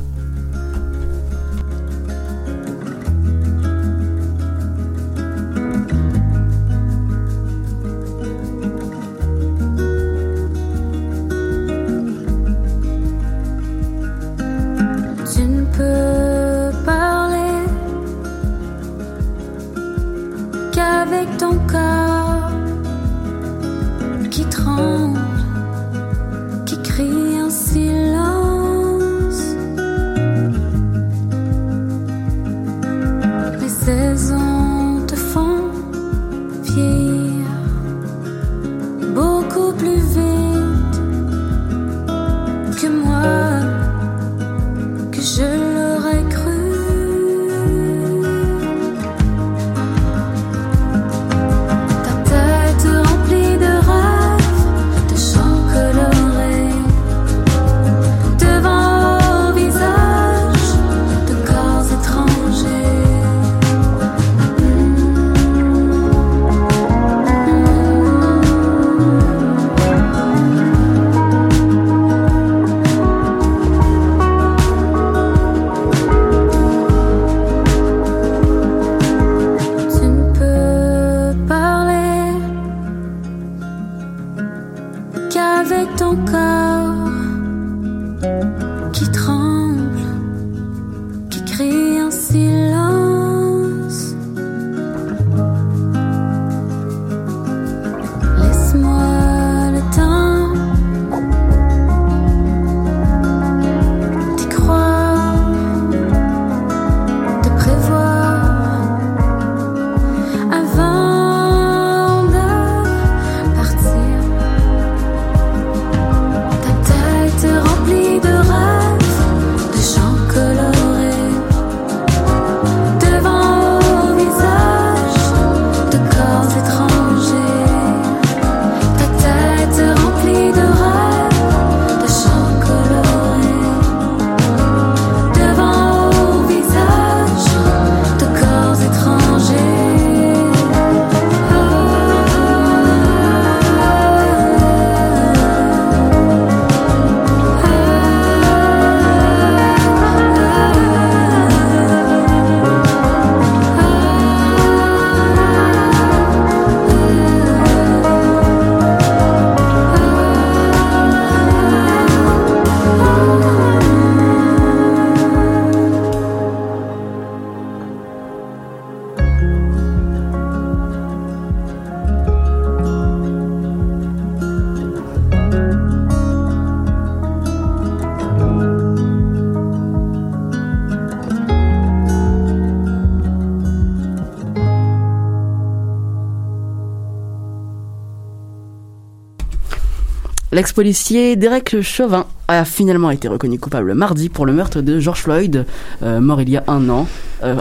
L'ex-policier Derek Chauvin a finalement été reconnu coupable mardi pour le meurtre de George Floyd, mort il y a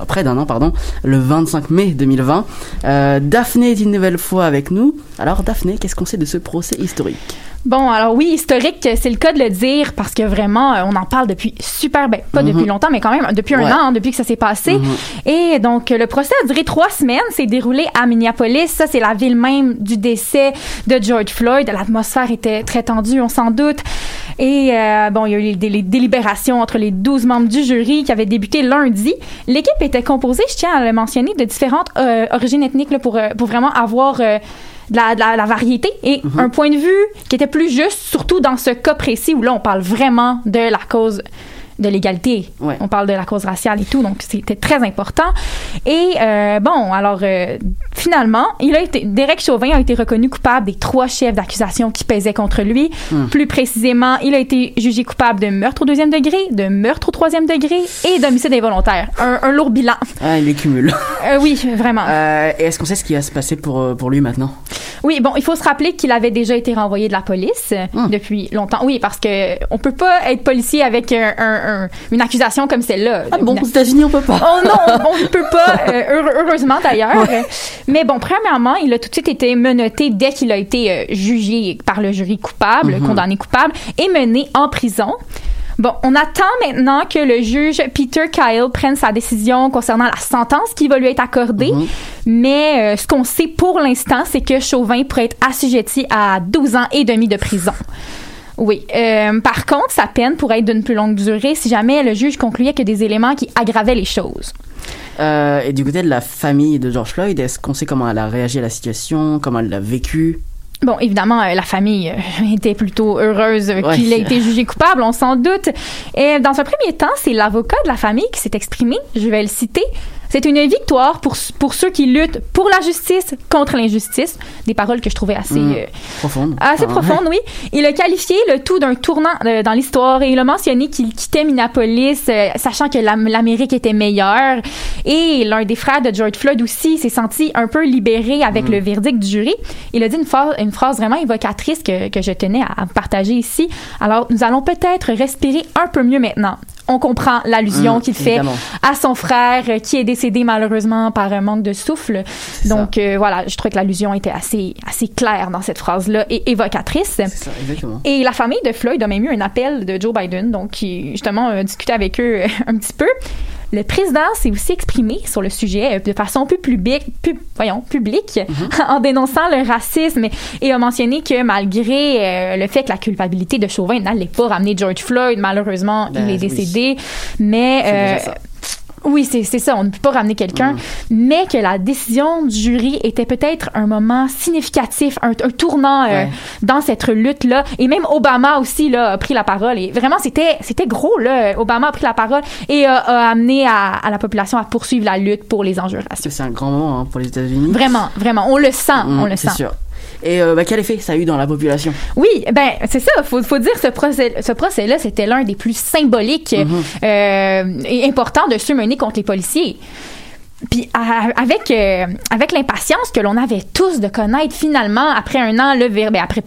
près d'un an, le 25 mai 2020. Daphné est une nouvelle fois avec nous. Alors Daphné, qu'est-ce qu'on sait de ce procès historique ? Bon, alors oui, historique, c'est le cas de le dire parce que vraiment, on en parle depuis depuis longtemps, mais quand même depuis un an, depuis que ça s'est passé. Mm-hmm. Et donc, le procès a duré 3 semaines. C'est déroulé à Minneapolis. Ça, c'est la ville même du décès de George Floyd. L'atmosphère était très tendue, on s'en doute. Et bon, il y a eu les délibérations entre les 12 membres du jury qui avaient débuté lundi. L'équipe était composée, je tiens à le mentionner, de différentes origines ethniques là, pour vraiment avoir... De la variété et un point de vue qui était plus juste, surtout dans ce cas précis où là, on parle vraiment de la cause de l'égalité. Ouais. On parle de la cause raciale et tout, donc c'était très important. Et finalement, Derek Chauvin a été reconnu coupable des 3 chefs d'accusation qui pesaient contre lui. Mmh. Plus précisément, il a été jugé coupable de meurtre au 2e degré, de meurtre au 3e degré et d'homicide involontaire. Un lourd bilan. Ah, il les cumule. Oui, vraiment. Et est-ce qu'on sait ce qui va se passer pour lui maintenant? Oui, bon, il faut se rappeler qu'il avait déjà été renvoyé de la police depuis longtemps. Oui, parce qu'on peut pas être policier avec une accusation comme celle-là. Ah bon, aux États-Unis, on peut pas. Oh non, on ne peut pas, heureusement d'ailleurs. Ouais. Mais bon, premièrement, il a tout de suite été menotté dès qu'il a été jugé par le jury coupable, condamné coupable, et mené en prison. Bon, on attend maintenant que le juge Peter Kyle prenne sa décision concernant la sentence qui va lui être accordée. Mmh. Mais ce qu'on sait pour l'instant, c'est que Chauvin pourrait être assujetti à 12 ans et demi de prison. Oui. Par contre, sa peine pourrait être d'une plus longue durée si jamais le juge concluait que des éléments qui aggravaient les choses. Et du côté de la famille de George Floyd, est-ce qu'on sait comment elle a réagi à la situation, comment elle l'a vécue? Bon, évidemment, la famille était plutôt heureuse qu'il ait été jugé coupable, on s'en doute. Et dans un premier temps, c'est l'avocat de la famille qui s'est exprimé, je vais le citer. C'est une victoire pour ceux qui luttent pour la justice contre l'injustice. Des paroles que je trouvais assez... profondes. Assez profondes, oui. Il a qualifié le tout d'un tournant dans l'histoire et il a mentionné qu'il quittait Minneapolis, sachant que l'Amérique était meilleure. Et l'un des frères de George Floyd aussi s'est senti un peu libéré avec le verdict du jury. Il a dit une phrase vraiment évocatrice que je tenais à partager ici. Alors, nous allons peut-être respirer un peu mieux maintenant. On comprend l'allusion qu'il fait à son frère qui est décédé malheureusement par un manque de souffle. Donc voilà, je trouvais que l'allusion était assez claire dans cette phrase-là et évocatrice. C'est ça, exactement. Et la famille de Floyd a même eu un appel de Joe Biden, donc qui justement discutait avec eux un petit peu. Le président s'est aussi exprimé sur le sujet de façon plus publique, en dénonçant le racisme et a mentionné que malgré le fait que la culpabilité de Chauvin n'allait pas ramener George Floyd, malheureusement, il est décédé, mais... c'est ça, on ne peut pas ramener quelqu'un, mais que la décision du jury était peut-être un moment significatif, un tournant dans cette lutte-là. Et même Obama aussi là, a pris la parole. Et vraiment, c'était gros, là. Obama a pris la parole et a amené à la population à poursuivre la lutte pour les enjeux raciaux. C'est un grand moment pour les États-Unis. Vraiment, vraiment. On le sent, c'est sûr. Et quel effet ça a eu dans la population? Oui, ben c'est ça, faut dire ce procès-là, c'était l'un des plus symboliques et importants de ceux menés contre les policiers. Puis avec l'impatience que l'on avait tous de connaître finalement après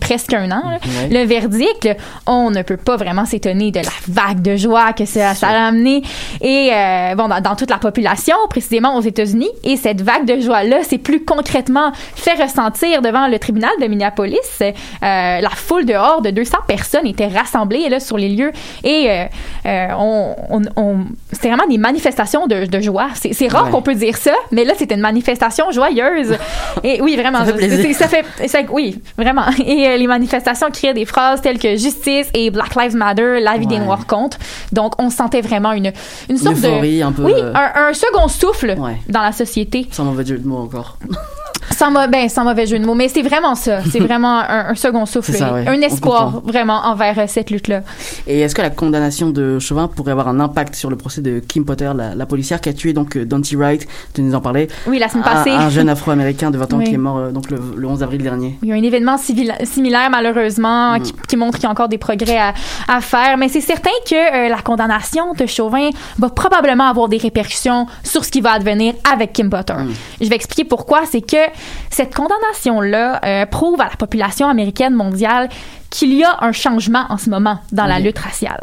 presque un an, le verdict, on ne peut pas vraiment s'étonner de la vague de joie que ça a amené et dans toute la population, précisément aux États-Unis, et cette vague de joie-là s'est plus concrètement fait ressentir devant le tribunal de Minneapolis. La foule dehors de 200 personnes était rassemblée là sur les lieux et c'était vraiment des manifestations de joie. C'est rare qu'on peut dire ça, mais là c'était une manifestation joyeuse. Et oui, vraiment, ça fait plaisir, vraiment. Et les manifestations criaient des phrases telles que justice et Black Lives Matter, la vie des Noirs compte. Donc on sentait vraiment une sorte d'euphorie, un second souffle dans la société. Sans mauvais jeu de mots encore. Sans mauvais jeu de mots, mais c'est vraiment ça. C'est vraiment un second souffle, un espoir vraiment envers cette lutte-là. Et est-ce que la condamnation de Chauvin pourrait avoir un impact sur le procès de Kim Potter, la policière qui a tué donc Dante Wright, tu nous en parlais? Oui, la semaine passée. Un jeune Afro-Américain de 20 ans qui est mort donc le 11 avril dernier. Il y a un événement similaire malheureusement qui montre qu'il y a encore des progrès à faire, mais c'est certain que la condamnation de Chauvin va probablement avoir des répercussions sur ce qui va advenir avec Kim Potter. Je vais expliquer pourquoi. C'est que Cette condamnation-là prouve à la population américaine mondiale qu'il y a un changement en ce moment dans la lutte raciale.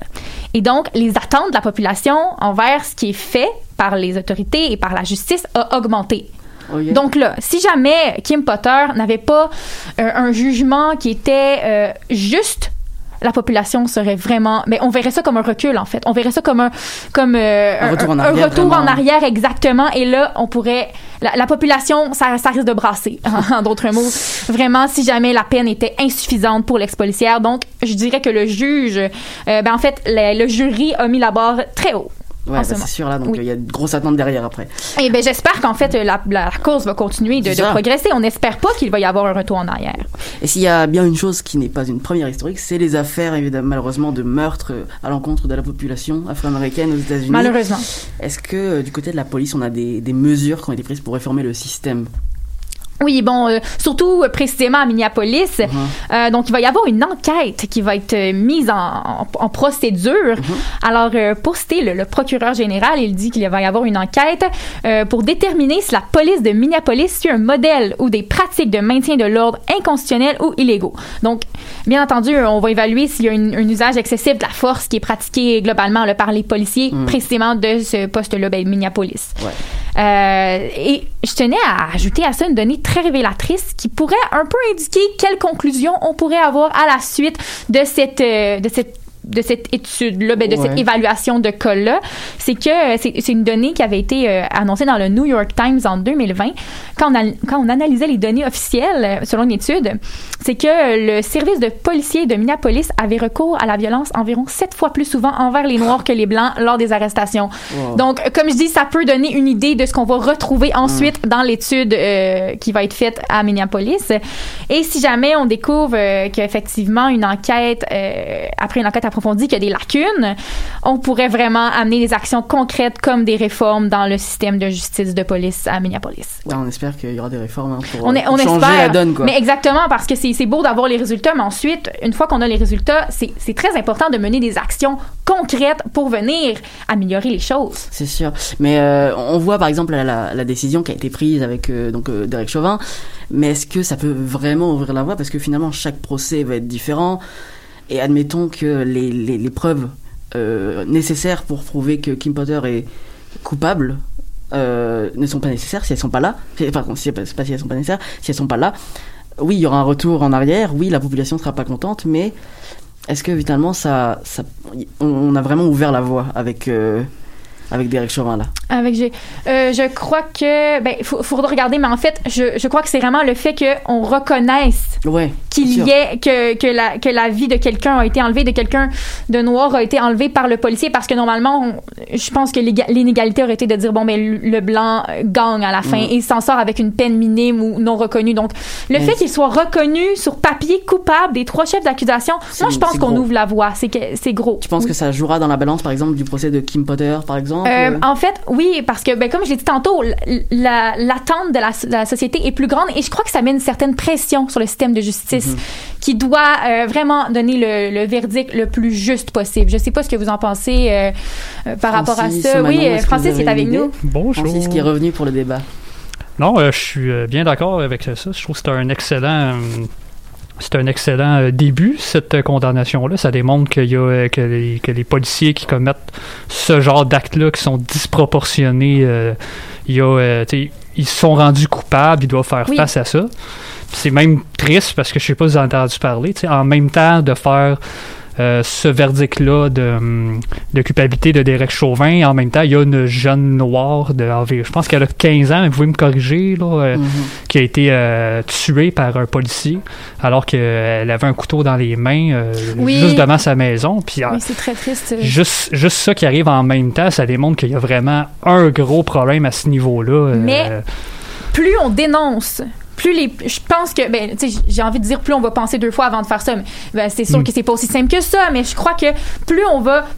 Et donc, les attentes de la population envers ce qui est fait par les autorités et par la justice a augmenté. Okay. Donc là, si jamais Kim Potter n'avait pas un jugement qui était juste, la population serait vraiment... Mais on verrait ça comme un recul, en fait. On verrait ça comme un retour en arrière, exactement. Et là, on pourrait... La population, ça risque de brasser, en d'autres mots. Vraiment, si jamais la peine était insuffisante pour l'ex-policière. Donc, je dirais que le juge... en fait, le jury a mis la barre très haut. Ouais, c'est sûr, là. Donc, il y a de grosses attentes derrière, après. Et bien, j'espère qu'en fait, la cause va continuer de progresser. On n'espère pas qu'il va y avoir un retour en arrière. Et s'il y a bien une chose qui n'est pas une première historique, c'est les affaires, évidemment, malheureusement, de meurtres à l'encontre de la population afro-américaine aux États-Unis. Malheureusement. Est-ce que, du côté de la police, on a des mesures qui ont été prises pour réformer le système? Oui, bon, surtout précisément à Minneapolis. Donc, il va y avoir une enquête qui va être mise en procédure. Alors, pour citer le procureur général, il dit qu'il va y avoir une enquête pour déterminer si la police de Minneapolis suit un modèle ou des pratiques de maintien de l'ordre inconstitutionnels ou illégaux. Donc, bien entendu, on va évaluer s'il y a un usage excessif de la force qui est pratiqué globalement par les policiers, précisément de ce poste-là, Minneapolis. Ouais. Et je tenais à ajouter à ça une donnée très révélatrice qui pourrait un peu indiquer quelles conclusions on pourrait avoir à la suite de cette étude-là, de cette évaluation de cas-là. C'est que c'est une donnée qui avait été annoncée dans le New York Times en 2020. Quand on analysait les données officielles, selon une étude, c'est que le service de policiers de Minneapolis avait recours à la violence environ 7 fois plus souvent envers les Noirs que les Blancs lors des arrestations. Wow. Donc, comme je dis, ça peut donner une idée de ce qu'on va retrouver ensuite dans l'étude qui va être faite à Minneapolis. Et si jamais on découvre qu'effectivement une enquête, après une enquête approfondie, qu'il y a des lacunes, on pourrait vraiment amener des actions concrètes comme des réformes dans le système de justice de police à Minneapolis. Ouais. On espère qu'il y aura des réformes pour changer la donne. Quoi. Mais exactement, parce que c'est beau d'avoir les résultats, mais ensuite, une fois qu'on a les résultats, c'est très important de mener des actions concrètes pour venir améliorer les choses. C'est sûr. Mais on voit par exemple la décision qui a été prise avec Derek Chauvin, mais est-ce que ça peut vraiment ouvrir la voie? Parce que finalement, chaque procès va être différent. Et admettons que les preuves nécessaires pour prouver que Kim Potter est coupable ne sont pas nécessaires si elles sont pas là. Si elles sont pas nécessaires, si elles sont pas là, oui, il y aura un retour en arrière. Oui, la population sera pas contente, mais est-ce que finalement on a vraiment ouvert la voie avec Derek Chauvin là? Je crois que faudra regarder, mais en fait, je crois que c'est vraiment le fait qu'on reconnaisse que la vie de quelqu'un a été enlevée, de quelqu'un de noir a été enlevée par le policier, parce que normalement, je pense que l'inégalité aurait été de dire le blanc gagne à la fin et s'en sort avec une peine minime ou non reconnue. Donc, le fait qu'il soit reconnu sur papier coupable des 3 chefs d'accusation, moi, je pense qu'on ouvre la voie. C'est gros. Tu penses que ça jouera dans la balance, par exemple, du procès de Kim Potter, par exemple? En fait, oui, parce que, comme je l'ai dit tantôt, l'attente de la société est plus grande, et je crois que ça met une certaine pression sur le système de justice qui doit vraiment donner le verdict le plus juste possible. Je ne sais pas ce que vous en pensez par rapport à ça. Manon, oui, Francis est avec nous. Bonjour. Francis qui est revenu pour le débat. Non, je suis bien d'accord avec ça. Je trouve que c'est un excellent... C'est un excellent début, cette condamnation-là. Ça démontre que les policiers qui commettent ce genre d'actes-là, qui sont disproportionnés, ils sont rendus coupables, ils doivent faire face à ça. Puis c'est même triste, parce que je ne sais pas si vous avez entendu parler, en même temps de faire ce verdict-là de culpabilité de Derek Chauvin, en même temps, il y a une jeune noire je pense qu'elle a 15 ans, vous pouvez me corriger, là, qui a été tuée par un policier, alors qu'elle avait un couteau dans les mains juste devant sa maison. Puis, c'est très triste. Juste ça qui arrive en même temps, ça démontre qu'il y a vraiment un gros problème à ce niveau-là. Mais plus on dénonce... je pense que, j'ai envie de dire, plus on va penser 2 fois avant de faire ça, mais c'est sûr que c'est pas aussi simple que ça, mais je crois que plus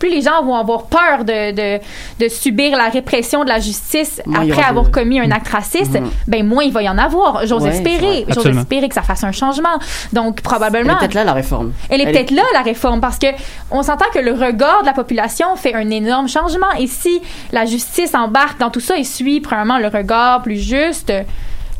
les gens vont avoir peur de subir la répression de la justice après avoir commis un acte raciste, moins il va y en avoir. J'ose espérer que ça fasse un changement. Donc, probablement... Elle est peut-être là, la réforme. La réforme, parce que on s'entend que le regard de la population fait un énorme changement, et si la justice embarque dans tout ça et suit, premièrement, le regard plus juste...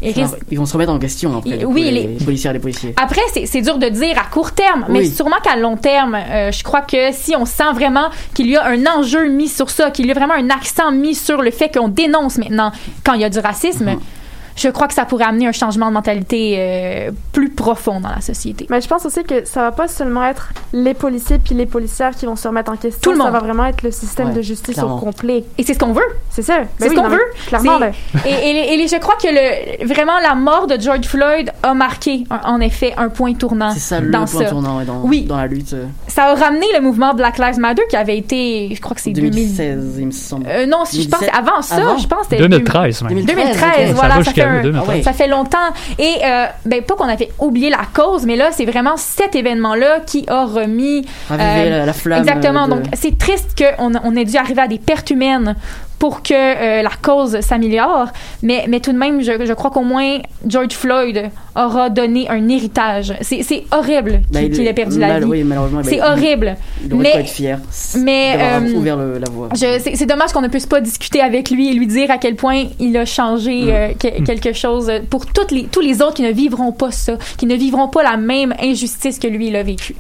Ils vont se remettre en question, en fait, les policières et les policiers. Après, c'est dur de dire à court terme, mais sûrement qu'à long terme, je crois que si on sent vraiment qu'il y a un enjeu mis sur ça, qu'il y a vraiment un accent mis sur le fait qu'on dénonce maintenant quand il y a du racisme, je crois que ça pourrait amener un changement de mentalité plus profond dans la société. Mais je pense aussi que ça va pas seulement être les policiers puis les policières qui vont se remettre en question. Tout le monde. Ça va vraiment être le système de justice au complet. Et c'est ce qu'on veut. C'est ça. C'est ce qu'on veut. Clairement. Et je crois que vraiment la mort de George Floyd a marqué, en effet, un point tournant dans ça. C'est ça, le point tournant dans la lutte. Ça a ramené le mouvement Black Lives Matter qui avait été, je crois que c'est 2016, il me semble. Non, 2017, je pense avant ça, je pense c'était 2013 même. 2013, voilà, ça fait ça fait longtemps. Et pas qu'on avait oublié la cause, mais là, c'est vraiment cet événement-là qui a remis la flamme. Exactement. Donc, c'est triste qu'on ait dû arriver à des pertes humaines pour que la cause s'améliore. Mais tout de même, je crois qu'au moins George Floyd aura donné un héritage. C'est horrible qu'il ait perdu la vie. Oui, malheureusement, c'est horrible. Il devrait pas être fier d'avoir ouvert la voie. C'est dommage qu'on ne puisse pas discuter avec lui et lui dire à quel point il a changé quelque chose pour tous les autres qui ne vivront pas ça, qui ne vivront pas la même injustice que lui, il a vécue.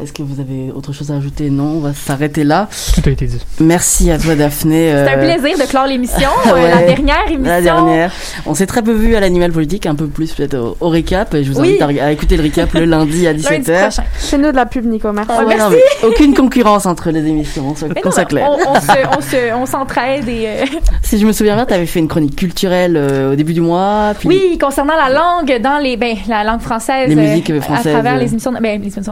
Est-ce que vous avez autre chose à ajouter? Non, on va s'arrêter là. Tout a été dit. Merci à toi, Daphné. C'est un plaisir de clore l'émission, la dernière émission. La dernière. On s'est très peu vu à l'Animal Politique, un peu plus peut-être au récap. Et je vous invite à écouter le récap le lundi à 17h. Chez nous de la pub, Nico. Merci. Merci. Non, aucune concurrence entre les émissions, qu'on soit clair. On s'entraide. Si je me souviens bien, tu avais fait une chronique culturelle au début du mois. Puis concernant la langue, la langue française. Les musiques françaises. À travers les émissions,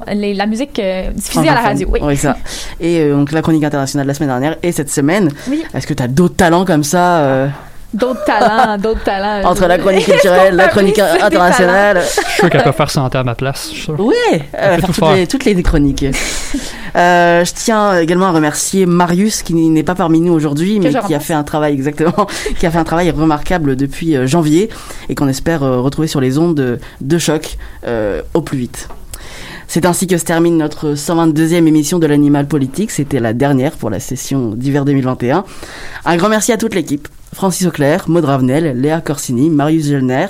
la musique diffusée à la radio, oui, ça. Et donc la chronique internationale de la semaine dernière et cette semaine. Oui. Est-ce que tu as d'autres talents comme ça D'autres talents. Entre la chronique culturelle, la chronique internationale. Je suis sûr qu'elle peut faire santé à ma place, je suis sûr. Oui, elle peut faire toutes les chroniques. Je tiens également à remercier Marius, qui n'est pas parmi nous aujourd'hui, mais qui a fait un travail remarquable depuis janvier et qu'on espère retrouver sur les ondes de choc au plus vite. C'est ainsi que se termine notre 122e émission de l'Animal Politique. C'était la dernière pour la session d'hiver 2021. Un grand merci à toute l'équipe. Francis Auclair, Maud Ravenel, Léa Corsini, Marius Gelner,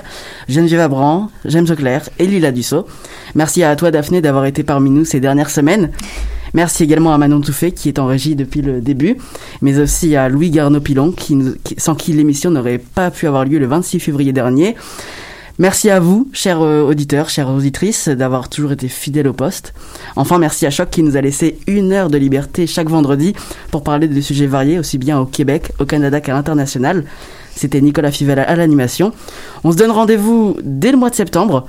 Geneviève Abran, James Auclair et Lila Dussault. Merci à toi, Daphné, d'avoir été parmi nous ces dernières semaines. Merci également à Manon Touffet, qui est en régie depuis le début, mais aussi à Louis Garneau-Pilon, sans qui l'émission n'aurait pas pu avoir lieu le 26 février dernier. Merci à vous, chers auditeurs, chères auditrices, d'avoir toujours été fidèles au poste. Enfin, merci à Choc qui nous a laissé une heure de liberté chaque vendredi pour parler de sujets variés, aussi bien au Québec, au Canada qu'à l'international. C'était Nicolas Fivella à l'animation. On se donne rendez-vous dès le mois de septembre.